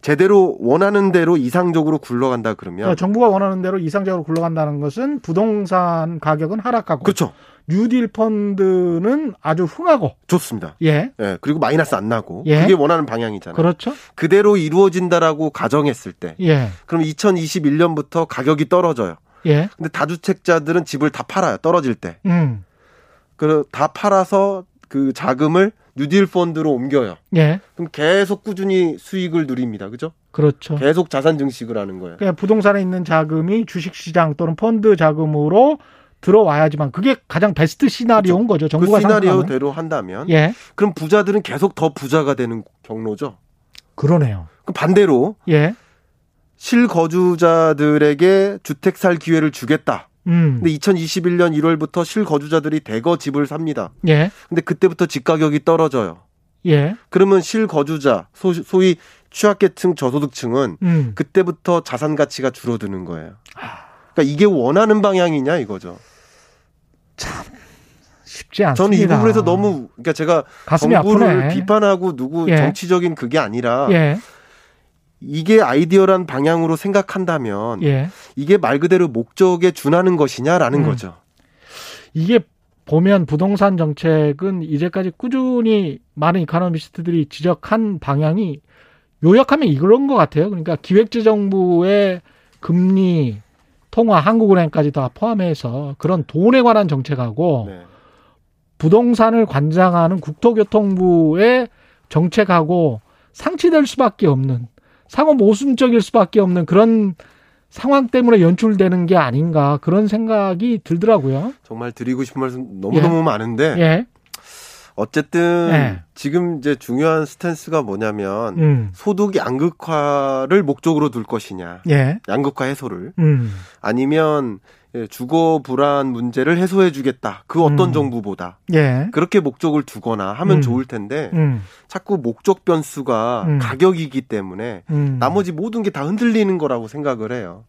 제대로 원하는 대로 이상적으로 굴러간다 그러면. 정부가 원하는 대로 이상적으로 굴러간다는 것은 부동산 가격은 하락하고. 그렇죠. 뉴딜 펀드는 아주 흥하고. 좋습니다. 예. 예. 그리고 마이너스 안 나고. 예. 그게 원하는 방향이잖아요. 그렇죠. 그대로 이루어진다라고 가정했을 때. 예. 그럼 이천이십일 년부터 가격이 떨어져요. 예. 근데 다주택자들은 집을 다 팔아요. 떨어질 때. 음. 그래서 다 팔아서 그 자금을 뉴딜 펀드로 옮겨요. 예. 그럼 계속 꾸준히 수익을 누립니다. 그죠? 그렇죠. 계속 자산 증식을 하는 거예요. 그냥 부동산에 있는 자금이 주식시장 또는 펀드 자금으로 들어와야지만 그게 가장 베스트 시나리오인 그렇죠. 거죠. 정부가 그 시나리오대로 한다면. 예. 그럼 부자들은 계속 더 부자가 되는 경로죠. 그러네요. 그럼 반대로 예. 실거주자들에게 주택 살 기회를 주겠다. 음. 근데 이천이십일 년 일월부터 실거주자들이 대거 집을 삽니다. 예. 근데 그때부터 집 가격이 떨어져요. 예. 그러면 실거주자, 소, 소위 취약계층, 저소득층은 음. 그때부터 자산 가치가 줄어드는 거예요. 그러니까 이게 원하는 방향이냐 이거죠. 참 쉽지 않습니다. 저는 이 부분에서 너무 그러니까 제가 가슴이 정부를 아프네. 비판하고 누구 예. 정치적인 그게 아니라. 예. 이게 아이디어란 방향으로 생각한다면 예. 이게 말 그대로 목적에 준하는 것이냐라는 음. 거죠. 이게 보면 부동산 정책은 이제까지 꾸준히 많은 이코노미스트들이 지적한 방향이 요약하면 이런 것 같아요. 그러니까 기획재정부의 금리, 통화, 한국은행까지 다 포함해서 그런 돈에 관한 정책하고 네. 부동산을 관장하는 국토교통부의 정책하고 상치될 수밖에 없는 상호 모순적일 수밖에 없는 그런 상황 때문에 연출되는 게 아닌가 그런 생각이 들더라고요. 정말 드리고 싶은 말씀 너무너무 예. 많은데 예. 어쨌든 예. 지금 이제 중요한 스탠스가 뭐냐면 음. 소득 양극화를 목적으로 둘 것이냐. 예. 양극화 해소를. 음. 아니면 주거 불안 문제를 해소해 주겠다. 그 어떤 음. 정부보다. 예. 그렇게 목적을 두거나 하면 음. 좋을 텐데 음. 자꾸 목적 변수가 음. 가격이기 때문에 음. 나머지 모든 게 다 흔들리는 거라고 생각을 해요.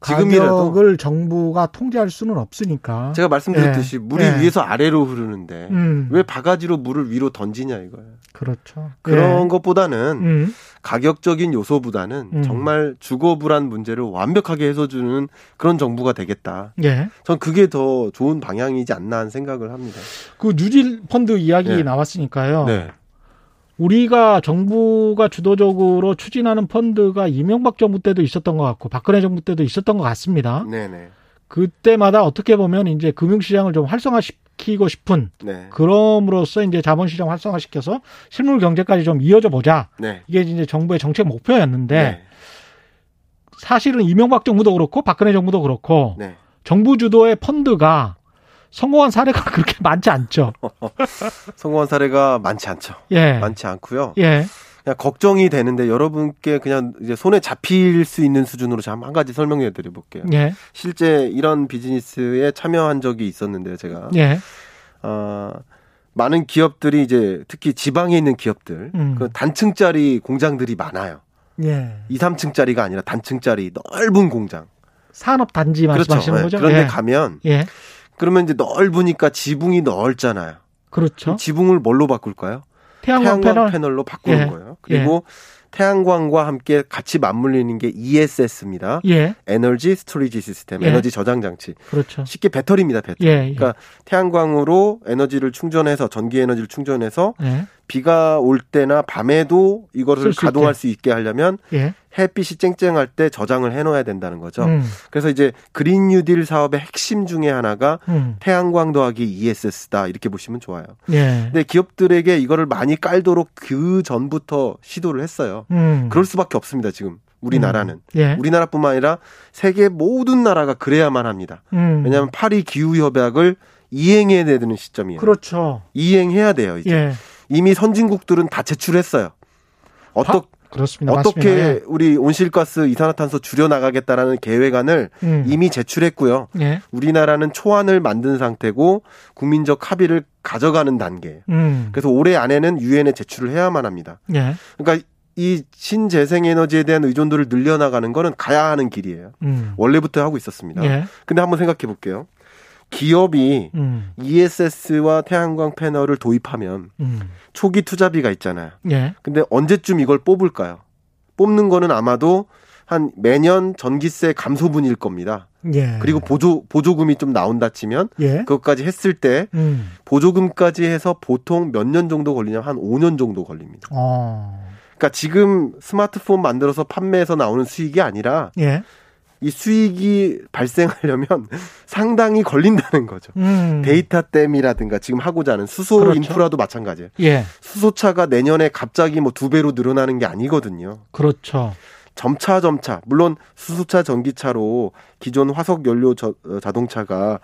지금이라도 가격을 정부가 통제할 수는 없으니까. 제가 말씀드렸듯이 예. 물이 예. 위에서 아래로 흐르는데 음. 왜 바가지로 물을 위로 던지냐 이거예요. 그렇죠. 그런 예. 것보다는 음. 가격적인 요소보다는 음. 정말 주거 불안 문제를 완벽하게 해소주는 그런 정부가 되겠다. 예. 전 그게 더 좋은 방향이지 않나 하는 생각을 합니다. 그 뉴딜 펀드 이야기 예. 나왔으니까요. 네. 우리가 정부가 주도적으로 추진하는 펀드가 이명박 정부 때도 있었던 것 같고 박근혜 정부 때도 있었던 것 같습니다. 네네. 그때마다 어떻게 보면 이제 금융시장을 좀 활성화시키고 싶은 네. 그럼으로써 이제 자본시장 활성화시켜서 실물 경제까지 좀 이어져 보자. 네. 이게 이제 정부의 정책 목표였는데 네. 사실은 이명박 정부도 그렇고 박근혜 정부도 그렇고 네. 정부 주도의 펀드가 성공한 사례가 그렇게 많지 않죠. 성공한 사례가 많지 않죠. 예. 많지 않고요. 예. 그냥 걱정이 되는데 여러분께 그냥 이제 손에 잡힐 수 있는 수준으로 한, 한 가지 설명해 드려볼게요. 예. 실제 이런 비즈니스에 참여한 적이 있었는데요, 제가. 예. 어, 많은 기업들이 이제 특히 지방에 있는 기업들, 음. 그 단층짜리 공장들이 많아요. 예. 이, 삼층짜리가 아니라 단층짜리 넓은 공장. 산업단지 말씀하시는 그렇죠. 거죠? 그런데 예. 가면. 예. 그러면 이제 넓으니까 지붕이 넓잖아요. 그렇죠. 지붕을 뭘로 바꿀까요? 태양광, 태양광 패널. 패널로 바꾸는 예. 거예요. 그리고 예. 태양광과 함께 같이 맞물리는 게 이에스에스입니다. 예. 에너지 스토리지 시스템, 예. 에너지 저장 장치. 그렇죠. 쉽게 배터리입니다, 배터리. 예. 예. 그러니까 태양광으로 에너지를 충전해서 전기 에너지를 충전해서 예. 비가 올 때나 밤에도 이거를 가동할 수 있게 하려면 예. 햇빛이 쨍쨍할 때 저장을 해놓아야 된다는 거죠. 음. 그래서 이제 그린 뉴딜 사업의 핵심 중에 하나가 음. 태양광 더하기 이에스에스다 이렇게 보시면 좋아요. 예. 근데 기업들에게 이거를 많이 깔도록 그 전부터 시도를 했어요. 음. 그럴 수밖에 없습니다. 지금 우리나라는. 음. 예. 우리나라뿐만 아니라 세계 모든 나라가 그래야만 합니다. 음. 왜냐하면 파리 기후협약을 이행해야 되는 시점이에요. 그렇죠. 이행해야 돼요. 이제. 예. 이미 선진국들은 다 제출했어요. 어떻 그렇습니다. 어떻게 맞습니다. 우리 온실가스 이산화탄소 줄여나가겠다라는 계획안을 음. 이미 제출했고요. 예. 우리나라는 초안을 만든 상태고 국민적 합의를 가져가는 단계예요. 음. 그래서 올해 안에는 유엔에 제출을 해야만 합니다. 예. 그러니까 이 신재생에너지에 대한 의존도를 늘려나가는 거는 가야 하는 길이에요. 음. 원래부터 하고 있었습니다. 예. 근데 한번 생각해 볼게요. 기업이 음. 이에스에스와 태양광 패널을 도입하면 음. 초기 투자비가 있잖아요. 예. 근데 언제쯤 이걸 뽑을까요? 뽑는 거는 아마도 한 매년 전기세 감소분일 겁니다. 예. 그리고 보조, 보조금이 좀 나온다 치면 예. 그것까지 했을 때 음. 보조금까지 해서 보통 몇 년 정도 걸리냐면 한 오 년 정도 걸립니다. 어. 그러니까 지금 스마트폰 만들어서 판매해서 나오는 수익이 아니라 예. 이 수익이 발생하려면 상당히 걸린다는 거죠. 음. 데이터 댐이라든가 지금 하고자 하는 수소 그렇죠. 인프라도 마찬가지예요. 예. 수소차가 내년에 갑자기 뭐 두 배로 늘어나는 게 아니거든요. 그렇죠. 점차 점차 물론 수소차 전기차로 기존 화석 연료 저, 자동차가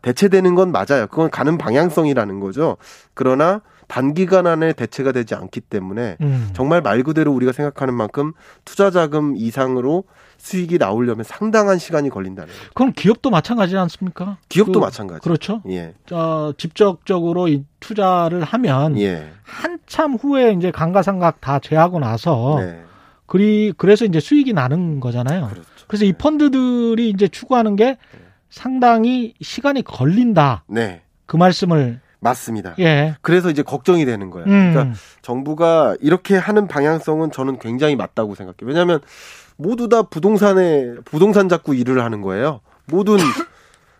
대체되는 건 맞아요. 그건 가는 방향성이라는 거죠. 그러나 단기간 안에 대체가 되지 않기 때문에 음. 정말 말 그대로 우리가 생각하는 만큼 투자 자금 이상으로 수익이 나오려면 상당한 시간이 걸린다는 거죠. 그럼 기업도 마찬가지지 않습니까? 기업도 그, 마찬가지. 그렇죠. 예. 어, 직접적으로 이 투자를 하면 예. 한참 후에 이제 강가상각 다 제하고 나서 네. 그리 그래서 이제 수익이 나는 거잖아요. 그렇죠. 그래서 네. 이 펀드들이 이제 추구하는 게 상당히 시간이 걸린다. 네. 그 말씀을 맞습니다. 예. 그래서 이제 걱정이 되는 거예요. 음. 그러니까 정부가 이렇게 하는 방향성은 저는 굉장히 맞다고 생각해요. 왜냐하면 모두 다 부동산에 부동산 잡고 일을 하는 거예요. 모든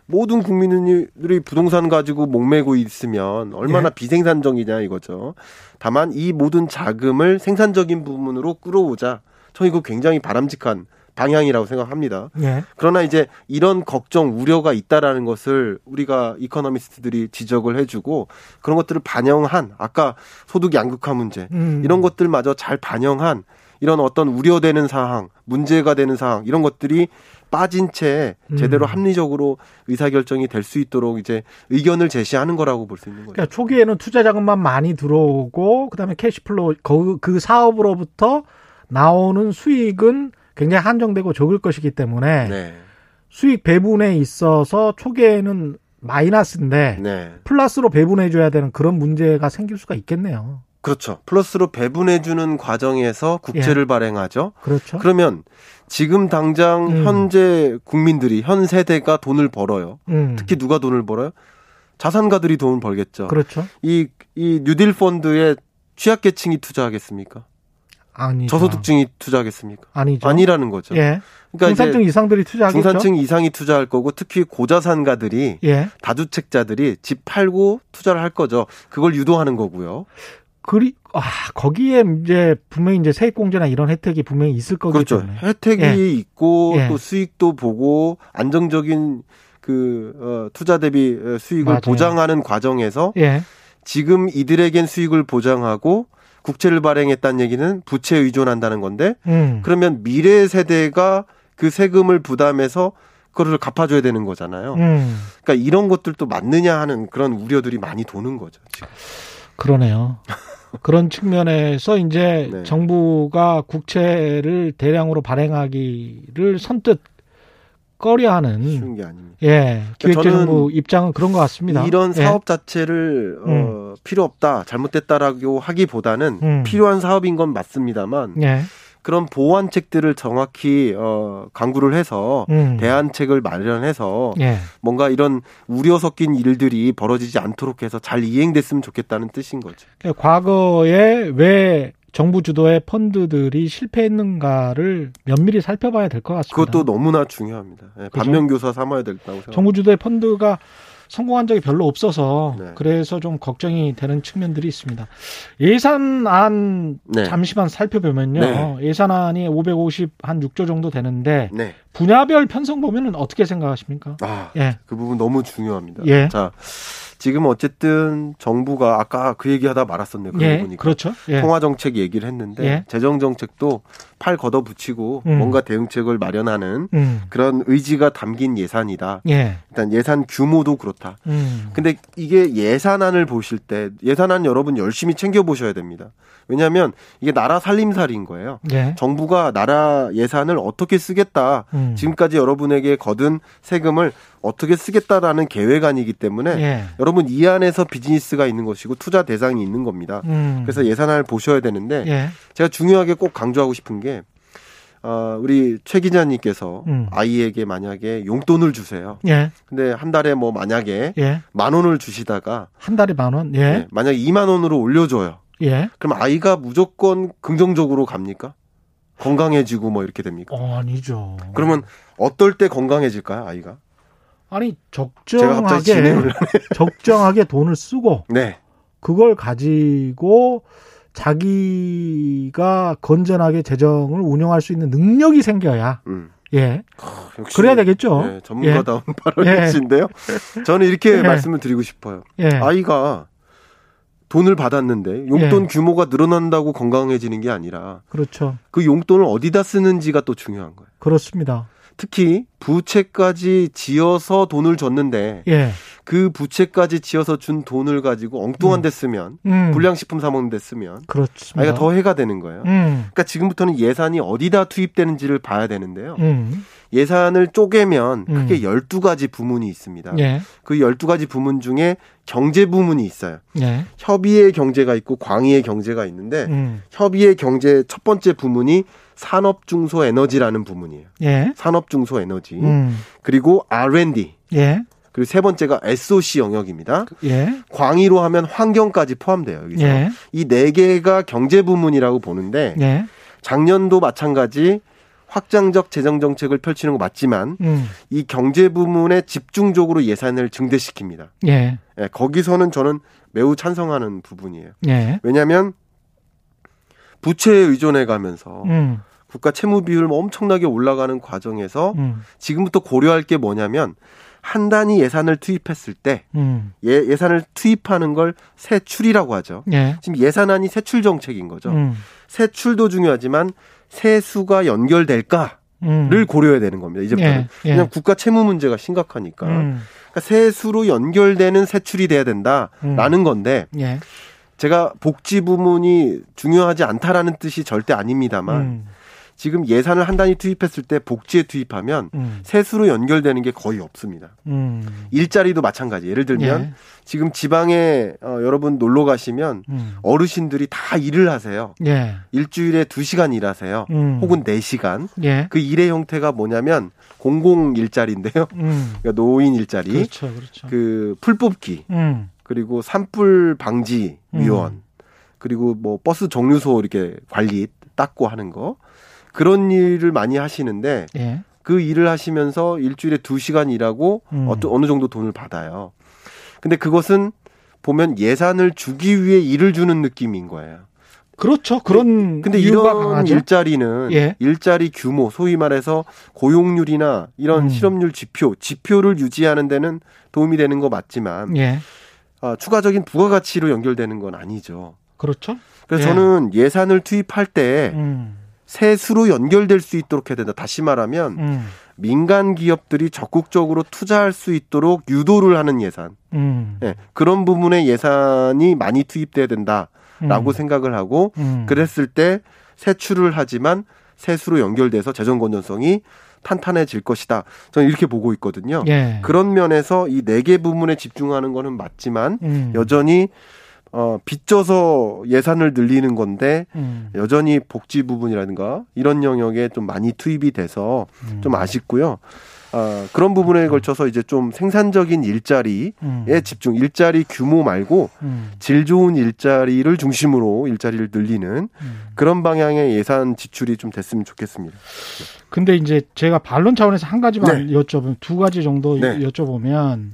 모든 국민들이 부동산 가지고 목매고 있으면 얼마나 예. 비생산적이냐 이거죠. 다만 이 모든 자금을 생산적인 부분으로 끌어오자. 저는 이거 굉장히 바람직한 방향이라고 생각합니다. 예. 그러나 이제 이런 걱정, 우려가 있다라는 것을 우리가 이코노미스트들이 지적을 해주고 그런 것들을 반영한 아까 소득 양극화 문제 음. 이런 것들마저 잘 반영한 이런 어떤 우려되는 사항, 문제가 되는 사항 이런 것들이 빠진 채 제대로 음. 합리적으로 의사결정이 될 수 있도록 이제 의견을 제시하는 거라고 볼 수 있는 거죠. 그러니까 초기에는 투자 자금만 많이 들어오고 그다음에 캐시플로우 그, 그 사업으로부터 나오는 수익은 굉장히 한정되고 적을 것이기 때문에 네. 수익 배분에 있어서 초기에는 마이너스인데 네. 플러스로 배분해줘야 되는 그런 문제가 생길 수가 있겠네요. 그렇죠. 플러스로 배분해주는 과정에서 국채를 예. 발행하죠. 그렇죠. 그러면 지금 당장 음. 현재 국민들이, 현 세대가 돈을 벌어요. 음. 특히 누가 돈을 벌어요? 자산가들이 돈을 벌겠죠. 그렇죠. 이, 이 뉴딜 펀드에 취약계층이 투자하겠습니까? 아니죠. 저소득층이 투자하겠습니까? 아니죠. 아니라는 거죠. 예. 그러니까 중산층 이상들이 투자하겠죠. 중산층 이상이 투자할 거고 특히 고자산가들이 예. 다주택자들이 집 팔고 투자를 할 거죠. 그걸 유도하는 거고요. 그리 아, 거기에 이제 분명히 이제 세액 공제나 이런 혜택이 분명히 있을 거기 그렇죠. 때문에. 혜택이 예. 있고 예. 또 수익도 보고 안정적인 그 어, 투자 대비 수익을 맞아요. 보장하는 과정에서 예. 지금 이들에겐 수익을 보장하고 국채를 발행했다는 얘기는 부채에 의존한다는 건데 음. 그러면 미래 세대가 그 세금을 부담해서 그거를 갚아줘야 되는 거잖아요. 음. 그러니까 이런 것들도 맞느냐 하는 그런 우려들이 많이 도는 거죠. 지금. 그러네요. 그런 측면에서 이제 네. 정부가 국채를 대량으로 발행하기를 선뜻 꺼려하는 쉬운 게 아닙니다. 예, 기획재정부 입장은 그런 것 같습니다. 이런 사업 예. 자체를 음. 어, 필요 없다, 잘못됐다라고 하기보다는 음. 필요한 사업인 건 맞습니다만 예. 그런 보완책들을 정확히 어, 강구를 해서 음. 대안책을 마련해서 예. 뭔가 이런 우려 섞인 일들이 벌어지지 않도록 해서 잘 이행됐으면 좋겠다는 뜻인 거죠. 그러니까 과거에 왜 정부 주도의 펀드들이 실패했는가를 면밀히 살펴봐야 될 것 같습니다. 그것도 너무나 중요합니다. 네, 반면교사 삼아야 된다고 생각합니다. 정부 주도의 펀드가 성공한 적이 별로 없어서 네. 그래서 좀 걱정이 되는 측면들이 있습니다. 예산안 네. 잠시만 살펴보면요. 네. 예산안이 오백오십 한 육 조 정도 되는데 네. 분야별 편성 보면은 어떻게 생각하십니까? 아, 예. 그 부분 너무 중요합니다. 예. 자. 지금 어쨌든 정부가 아까 그 얘기하다 말았었네요. 예, 보니까. 그렇죠. 예. 통화정책 얘기를 했는데 예. 재정정책도 팔 걷어붙이고 음. 뭔가 대응책을 마련하는 음. 그런 의지가 담긴 예산이다. 예. 일단 예산 규모도 그렇다. 음. 근데 이게 예산안을 보실 때 예산안 여러분 열심히 챙겨보셔야 됩니다. 왜냐하면 이게 나라 살림살이인 거예요. 예. 정부가 나라 예산을 어떻게 쓰겠다. 음. 지금까지 여러분에게 거둔 세금을 어떻게 쓰겠다라는 계획안이기 때문에 예. 여러분 이 안에서 비즈니스가 있는 것이고 투자 대상이 있는 겁니다. 음. 그래서 예산안을 보셔야 되는데 예. 제가 중요하게 꼭 강조하고 싶은 게 어, 우리 최 기자님께서 음. 아이에게 만약에 용돈을 주세요. 예. 근데 한 달에 뭐 만약에 예. 만 원을 주시다가 한 달에 만 원? 예. 네, 만약에 이만 원으로 올려줘요. 예. 그럼 아이가 무조건 긍정적으로 갑니까? 건강해지고 뭐 이렇게 됩니까? 어, 아니죠. 그러면 어떨 때 건강해질까요, 아이가? 아니 적정하게 적정하게 돈을 쓰고 네. 그걸 가지고 자기가 건전하게 재정을 운영할 수 있는 능력이 생겨야 음. 예 아, 역시, 그래야 되겠죠. 예, 전문가다운 예. 발언이신데요. 예. 저는 이렇게 예. 말씀을 드리고 싶어요. 예. 아이가 돈을 받았는데 용돈 예. 규모가 늘어난다고 건강해지는 게 아니라 그렇죠. 그 용돈을 어디다 쓰는지가 또 중요한 거예요. 그렇습니다. 특히 부채까지 지어서 돈을 줬는데 예. 그 부채까지 지어서 준 돈을 가지고 엉뚱한 데 쓰면 음. 불량식품 사 먹는 데 쓰면 그렇습니다. 아이가 더 해가 되는 거예요. 음. 그러니까 지금부터는 예산이 어디다 투입되는지를 봐야 되는데요. 음. 예산을 쪼개면 크게 음. 열두 가지 부문이 있습니다. 예. 그 열두 가지 부문 중에 경제 부문이 있어요. 예. 협의의 경제가 있고 광의의 경제가 있는데 음. 협의의 경제 첫 번째 부문이 산업중소에너지라는 부문이에요. 예. 산업중소에너지. 음. 그리고 알 앤 디. 예. 그리고 세 번째가 에스 오 씨 영역입니다. 예. 광의로 하면 환경까지 포함돼요. 여기서. 예. 이 네 개가 경제 부문이라고 보는데 예. 작년도 마찬가지 확장적 재정정책을 펼치는 거 맞지만 음. 이 경제 부문에 집중적으로 예산을 증대시킵니다. 예. 예. 거기서는 저는 매우 찬성하는 부분이에요. 예. 왜냐하면 부채에 의존해 가면서 음. 국가 채무 비율 엄청나게 올라가는 과정에서 음. 지금부터 고려할 게 뭐냐면 한 단위 예산을 투입했을 때 음. 예, 예산을 투입하는 걸 세출이라고 하죠. 예. 지금 예산안이 세출 정책인 거죠. 음. 세출도 중요하지만 세수가 연결될까를 음. 고려해야 되는 겁니다. 이제부터는 예. 예. 그냥 국가 채무 문제가 심각하니까 음. 그러니까 세수로 연결되는 세출이 돼야 된다라는 음. 건데 예. 제가 복지 부문이 중요하지 않다라는 뜻이 절대 아닙니다만 음. 지금 예산을 한 단위 투입했을 때 복지에 투입하면 음. 세수로 연결되는 게 거의 없습니다. 음. 일자리도 마찬가지. 예를 들면 예. 지금 지방에 어, 여러분 놀러 가시면 음. 어르신들이 다 일을 하세요. 예. 일주일에 두 시간 일하세요. 음. 혹은 네 시간. 예. 그 일의 형태가 뭐냐면 공공 일자리인데요. 음. 그러니까 노인 일자리. 그렇죠, 그렇죠. 그 풀 뽑기. 음. 그리고 산불 방지 위원, 음. 그리고 뭐 버스 정류소 이렇게 관리 닦고 하는 거 그런 일을 많이 하시는데 예. 그 일을 하시면서 일주일에 두 시간 일하고 음. 어떤 어느 정도 돈을 받아요. 근데 그것은 보면 예산을 주기 위해 일을 주는 느낌인 거예요. 그렇죠. 그런 근데 이유가 이런 강하죠? 일자리는 예. 일자리 규모, 소위 말해서 고용률이나 이런 음. 실업률 지표, 지표를 유지하는 데는 도움이 되는 거 맞지만. 예. 아, 추가적인 부가가치로 연결되는 건 아니죠. 그렇죠. 그래서 예. 저는 예산을 투입할 때 음. 세수로 연결될 수 있도록 해야 된다. 다시 말하면 음. 민간 기업들이 적극적으로 투자할 수 있도록 유도를 하는 예산. 음. 예, 그런 부분에 예산이 많이 투입돼야 된다라고 음. 생각을 하고 음. 그랬을 때 세출을 하지만 세수로 연결돼서 재정 건전성이 탄탄해질 것이다. 저는 이렇게 보고 있거든요. 예. 그런 면에서 이 네 개 부문에 집중하는 거는 맞지만 음. 여전히 어, 빚져서 예산을 늘리는 건데 음. 여전히 복지 부분이라든가 이런 영역에 좀 많이 투입이 돼서 음. 좀 아쉽고요. 어, 그런 부분에 걸쳐서 이제 좀 생산적인 일자리에 음. 집중, 일자리 규모 말고 음. 질 좋은 일자리를 중심으로 일자리를 늘리는 음. 그런 방향의 예산 지출이 좀 됐으면 좋겠습니다. 근데 이제 제가 반론 차원에서 한 가지만 네. 여쭤보면, 두 가지 정도 네. 여쭤보면,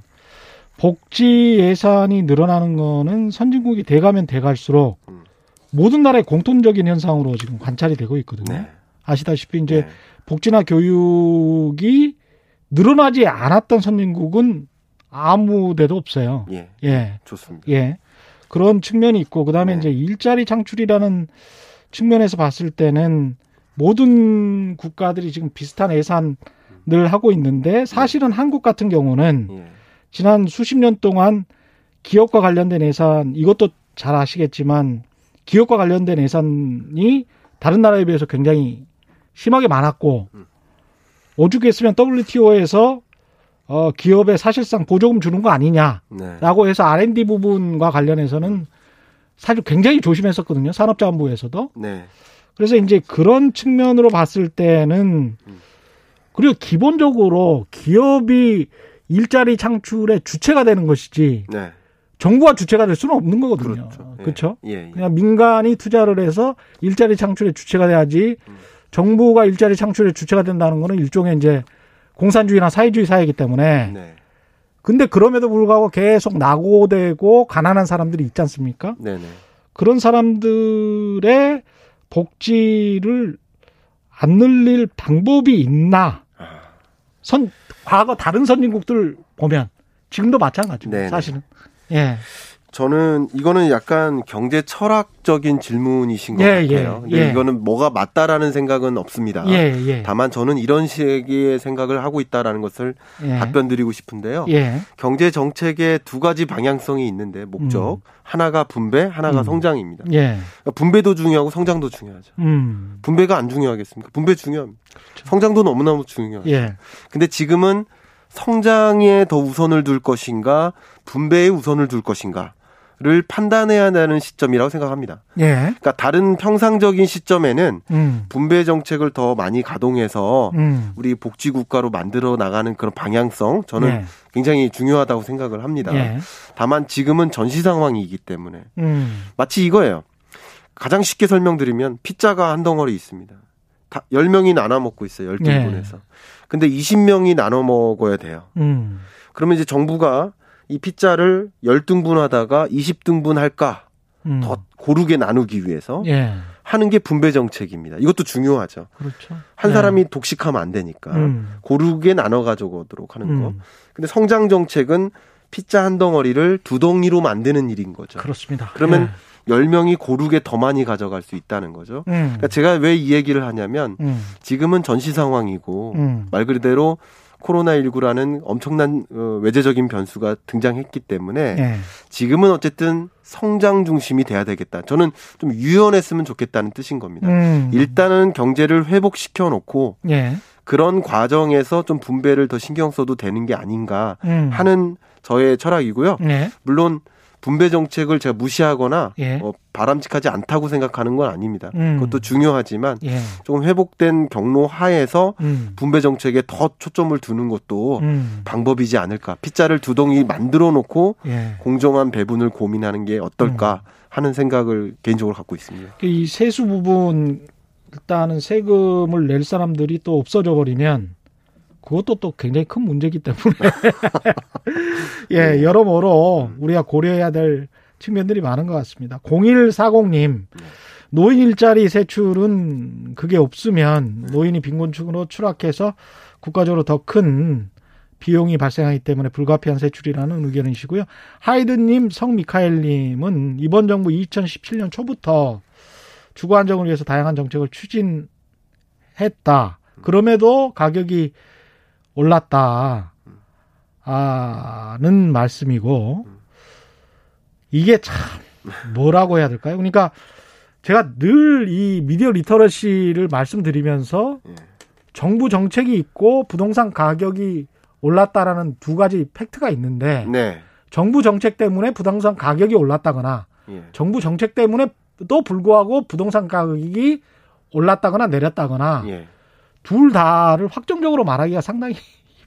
복지 예산이 늘어나는 거는 선진국이 돼가면 돼갈수록 음. 모든 나라의 공통적인 현상으로 지금 관찰이 되고 있거든요. 네. 아시다시피 이제 네. 복지나 교육이 늘어나지 않았던 선진국은 아무 데도 없어요. 예, 예. 좋습니다. 예, 그런 측면이 있고, 그 다음에 네. 이제 일자리 창출이라는 측면에서 봤을 때는 모든 국가들이 지금 비슷한 예산을 하고 있는데 사실은 네. 한국 같은 경우는 네. 지난 수십 년 동안 기업과 관련된 예산, 이것도 잘 아시겠지만 기업과 관련된 예산이 다른 나라에 비해서 굉장히 심하게 많았고 음. 오죽했으면 더블유티오에서 어, 기업에 사실상 보조금 주는 거 아니냐라고 네. 해서 알앤디 부분과 관련해서는 사실 굉장히 조심했었거든요. 산업자원부에서도. 네. 그래서 이제 그런 측면으로 봤을 때는 그리고 기본적으로 기업이 일자리 창출의 주체가 되는 것이지 네. 정부가 주체가 될 수는 없는 거거든요. 그렇죠. 그렇죠? 예. 예, 예. 그냥 민간이 투자를 해서 일자리 창출의 주체가 돼야지 음. 정부가 일자리 창출의 주체가 된다는 거는 일종의 이제 공산주의나 사회주의 사회이기 때문에 네. 근데 그럼에도 불구하고 계속 낙오되고 가난한 사람들이 있지 않습니까? 네네. 그런 사람들의 복지를 안 늘릴 방법이 있나? 선 과거 다른 선진국들 보면 지금도 마찬가지고 네네. 사실은. 예. 저는 이거는 약간 경제 철학적인 질문이신 것 예, 같아요. 예, 근데 예. 이거는 뭐가 맞다라는 생각은 없습니다. 예, 예. 다만 저는 이런 식의 생각을 하고 있다라는 것을 예. 답변드리고 싶은데요. 예. 경제 정책에 두 가지 방향성이 있는데 목적. 음. 하나가 분배, 하나가 음. 성장입니다. 예. 그러니까 분배도 중요하고 성장도 중요하죠. 음. 분배가 안 중요하겠습니까? 분배 중요합니다. 그렇죠. 성장도 너무너무 중요하죠. 예. 근데 지금은 성장에 더 우선을 둘 것인가 분배에 우선을 둘 것인가 를 판단해야 하는 시점이라고 생각합니다. 예. 그러니까 다른 평상적인 시점에는 음. 분배 정책을 더 많이 가동해서 음. 우리 복지 국가로 만들어 나가는 그런 방향성 저는 예. 굉장히 중요하다고 생각을 합니다. 예. 다만 지금은 전시 상황이기 때문에 음. 마치 이거예요. 가장 쉽게 설명드리면 피자가 한 덩어리 있습니다. 다 열 명이 나눠 먹고 있어요. 열 등분해서. 예. 근데 이십 명이 나눠 먹어야 돼요. 음. 그러면 이제 정부가 이 피자를 십 등분하다가 이십 등분 할까? 음. 더 고르게 나누기 위해서 예. 하는 게 분배 정책입니다. 이것도 중요하죠. 그렇죠. 한 예. 사람이 독식하면 안 되니까 음. 고르게 나눠 가져오도록 하는 음. 거. 근데 성장 정책은 피자 한 덩어리를 두 덩이로 만드는 일인 거죠. 그렇습니다. 그러면 예. 열 명이 고르게 더 많이 가져갈 수 있다는 거죠. 음. 그러니까 제가 왜 이 얘기를 하냐면 음. 지금은 전시 상황이고 음. 말 그대로 코로나십구라는 엄청난 외재적인 변수가 등장했기 때문에 네. 지금은 어쨌든 성장 중심이 돼야 되겠다. 저는 좀 유연했으면 좋겠다는 뜻인 겁니다. 음. 일단은 경제를 회복시켜 놓고 네. 그런 과정에서 좀 분배를 더 신경 써도 되는 게 아닌가 음. 하는 저의 철학이고요. 네. 물론 분배 정책을 제가 무시하거나 예. 어, 바람직하지 않다고 생각하는 건 아닙니다. 음. 그것도 중요하지만 예. 조금 회복된 경로 하에서 음. 분배 정책에 더 초점을 두는 것도 음. 방법이지 않을까. 피자를 두 덩이 만들어 놓고 예. 공정한 배분을 고민하는 게 어떨까 음. 하는 생각을 개인적으로 갖고 있습니다. 이 세수 부분 일단은 세금을 낼 사람들이 또 없어져 버리면 그것도 또 굉장히 큰 문제이기 때문에 예 여러모로 우리가 고려해야 될 측면들이 많은 것 같습니다. 공일사공님 노인 일자리 세출은 그게 없으면 노인이 빈곤층으로 추락해서 국가적으로 더 큰 비용이 발생하기 때문에 불가피한 세출이라는 의견이시고요. 하이든님, 성미카엘님은 이번 정부 이천십칠 년 초부터 주거 안정을 위해서 다양한 정책을 추진했다. 그럼에도 가격이 올랐다. 아는 말씀이고 이게 참 뭐라고 해야 될까요? 그러니까 제가 늘 이 미디어 리터러시를 말씀드리면서 정부 정책이 있고 부동산 가격이 올랐다라는 두 가지 팩트가 있는데 네. 정부 정책 때문에 부동산 가격이 올랐다거나 예. 정부 정책 때문에 또 불구하고 부동산 가격이 올랐다거나 내렸다거나 예. 둘 다를 확정적으로 말하기가 상당히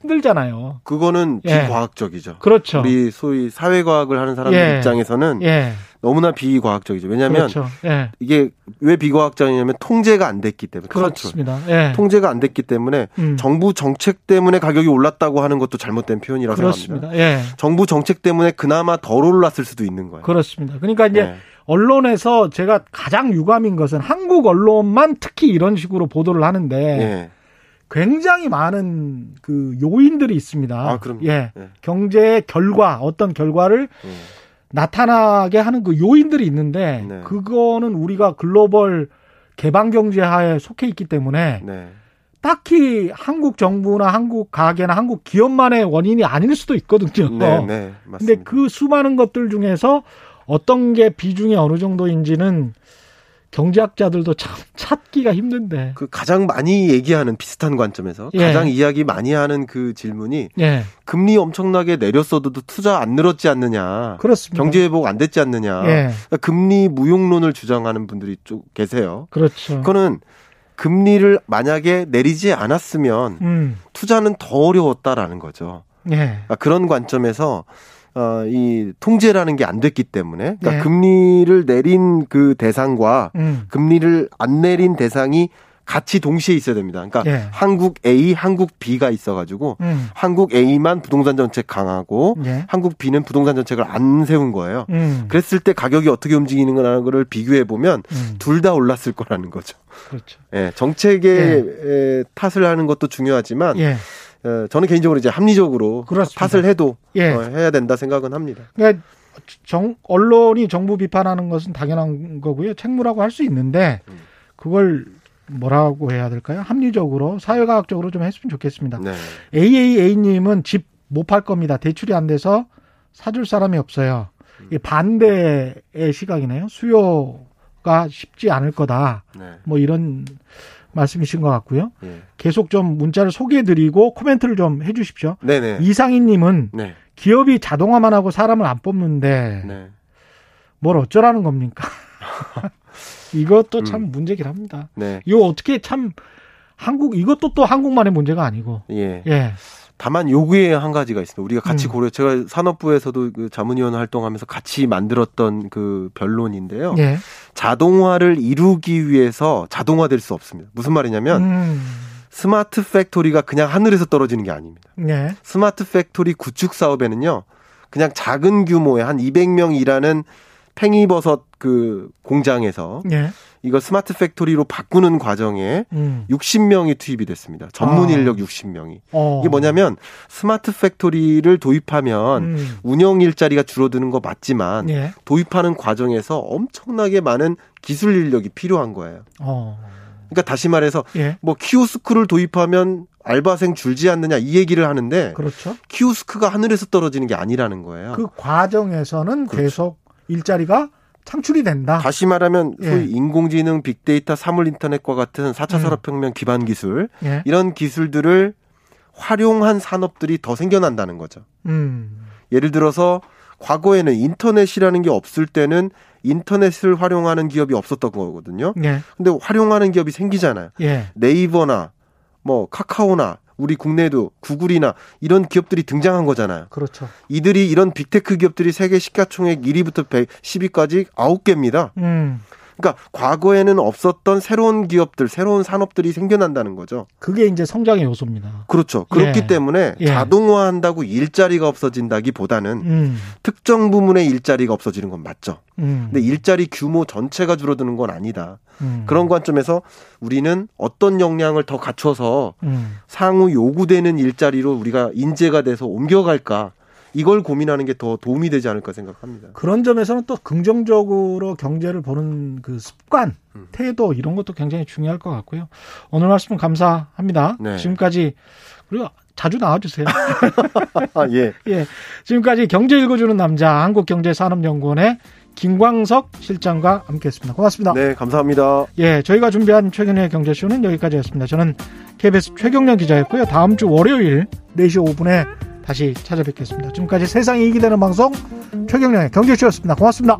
힘들잖아요. 그거는 예. 비과학적이죠. 그렇죠. 우리 소위 사회과학을 하는 사람들 예. 입장에서는 예. 너무나 비과학적이죠. 왜냐하면 그렇죠. 예. 이게 왜 비과학적이냐면 통제가 안 됐기 때문에. 그렇습니다. 예. 통제가 안 됐기 때문에 음. 정부 정책 때문에 가격이 올랐다고 하는 것도 잘못된 표현이라고 생각합니다. 예. 정부 정책 때문에 그나마 덜 올랐을 수도 있는 거예요. 그렇습니다. 그러니까 이제 예. 언론에서 제가 가장 유감인 것은 한국 언론만 특히 이런 식으로 보도를 하는데 예. 굉장히 많은 그 요인들이 있습니다. 아, 그럼요. 예. 예. 경제의 결과, 어떤 결과를 예. 나타나게 하는 그 요인들이 있는데 네. 그거는 우리가 글로벌 개방경제 하에 속해 있기 때문에 네. 딱히 한국 정부나 한국 가게나 한국 기업만의 원인이 아닐 수도 있거든요. 네, 네, 맞습니다. 근데 그 수많은 것들 중에서 어떤 게 비중이 어느 정도인지는 경제학자들도 참 찾기가 힘든데. 그 가장 많이 얘기하는 비슷한 관점에서 예. 가장 이야기 많이 하는 그 질문이 예. 금리 엄청나게 내렸어도 투자 안 늘었지 않느냐. 그렇습니다. 경제 회복 안 됐지 않느냐. 예. 그러니까 금리 무용론을 주장하는 분들이 좀 계세요. 그렇죠. 그거는 금리를 만약에 내리지 않았으면 음. 투자는 더 어려웠다라는 거죠. 예. 그러니까 그런 관점에서 어, 이 통제라는 게 안 됐기 때문에 그러니까 네. 금리를 내린 그 대상과 음. 금리를 안 내린 대상이 같이 동시에 있어야 됩니다. 그러니까 네. 한국 A, 한국 B가 있어가지고 음. 한국 A만 부동산 정책 강하고 네. 한국 B는 부동산 정책을 안 세운 거예요. 음. 그랬을 때 가격이 어떻게 움직이는 거를 비교해 보면 음. 둘 다 올랐을 거라는 거죠. 그렇죠. 네, 정책의 네. 탓을 하는 것도 중요하지만. 네. 저는 개인적으로 이제 합리적으로 그렇습니다. 탓을 해도 예. 해야 된다 생각은 합니다. 그러니까 정, 언론이 정부 비판하는 것은 당연한 거고요. 책무라고 할 수 있는데 그걸 뭐라고 해야 될까요? 합리적으로 사회과학적으로 좀 했으면 좋겠습니다. 네. 에이에이에이님은 집 못 팔 겁니다. 대출이 안 돼서 사줄 사람이 없어요. 이게 반대의 시각이네요. 수요가 쉽지 않을 거다. 네. 뭐 이런... 말씀이신 것 같고요. 예. 계속 좀 문자를 소개해드리고 코멘트를 좀 해주십시오. 네네. 이상희님은 네. 기업이 자동화만 하고 사람을 안 뽑는데 네. 뭘 어쩌라는 겁니까? 이것도 참 음. 문제긴 합니다. 네. 이거 어떻게 참 한국 이것도 또 한국만의 문제가 아니고. 예. 예. 다만 요구에 한 가지가 있습니다. 우리가 같이 음. 고려. 제가 산업부에서도 그 자문위원 활동하면서 같이 만들었던 그 변론인데요. 예. 자동화를 이루기 위해서 자동화될 수 없습니다. 무슨 말이냐면 음. 스마트 팩토리가 그냥 하늘에서 떨어지는 게 아닙니다. 예. 스마트 팩토리 구축 사업에는요. 그냥 작은 규모의 한 이백 명 일하는 팽이버섯 그 공장에서 예. 이거 스마트 팩토리로 바꾸는 과정에 음. 육십 명이 투입이 됐습니다. 전문 인력 아. 육십 명이. 어. 이게 뭐냐면 스마트 팩토리를 도입하면 음. 운영 일자리가 줄어드는 거 맞지만 예. 도입하는 과정에서 엄청나게 많은 기술 인력이 필요한 거예요. 어. 그러니까 다시 말해서 예. 뭐 키오스크를 도입하면 알바생 줄지 않느냐 이 얘기를 하는데 그렇죠. 키오스크가 하늘에서 떨어지는 게 아니라는 거예요. 그 과정에서는 그렇죠. 계속 일자리가 창출이 된다. 다시 말하면 소위 예. 인공지능, 빅데이터, 사물인터넷과 같은 사 차 음. 산업혁명 기반 기술 예. 이런 기술들을 활용한 산업들이 더 생겨난다는 거죠. 음. 예를 들어서 과거에는 인터넷이라는 게 없을 때는 인터넷을 활용하는 기업이 없었던 거거든요. 그런데 예. 활용하는 기업이 생기잖아요. 예. 네이버나 뭐 카카오나 우리 국내에도 구글이나 이런 기업들이 등장한 거잖아요. 그렇죠. 이들이 이런 빅테크 기업들이 세계 시가총액 일 위부터 십 위까지 아홉 개입니다. 음. 그러니까 과거에는 없었던 새로운 기업들, 새로운 산업들이 생겨난다는 거죠. 그게 이제 성장의 요소입니다. 그렇죠. 그렇기 예. 때문에 예. 자동화한다고 일자리가 없어진다기보다는 음. 특정 부문의 일자리가 없어지는 건 맞죠. 음. 근데 일자리 규모 전체가 줄어드는 건 아니다. 음. 그런 관점에서 우리는 어떤 역량을 더 갖춰서 음. 향후 요구되는 일자리로 우리가 인재가 돼서 옮겨갈까. 이걸 고민하는 게 더 도움이 되지 않을까 생각합니다. 그런 점에서는 또 긍정적으로 경제를 보는 그 습관, 태도 이런 것도 굉장히 중요할 것 같고요. 오늘 말씀 감사합니다. 네. 지금까지 그리고 자주 나와주세요. 예. 예. 지금까지 경제 읽어주는 남자 한국경제산업연구원의 김광석 실장과 함께했습니다. 고맙습니다. 네, 감사합니다. 예, 저희가 준비한 최경영의 경제쇼는 여기까지였습니다. 저는 케이비에스 최경영 기자였고요. 다음 주 월요일 네 시 오 분에. 다시 찾아뵙겠습니다. 지금까지 세상이 이기되는 방송 최경영의 경제쇼였습니다. 고맙습니다.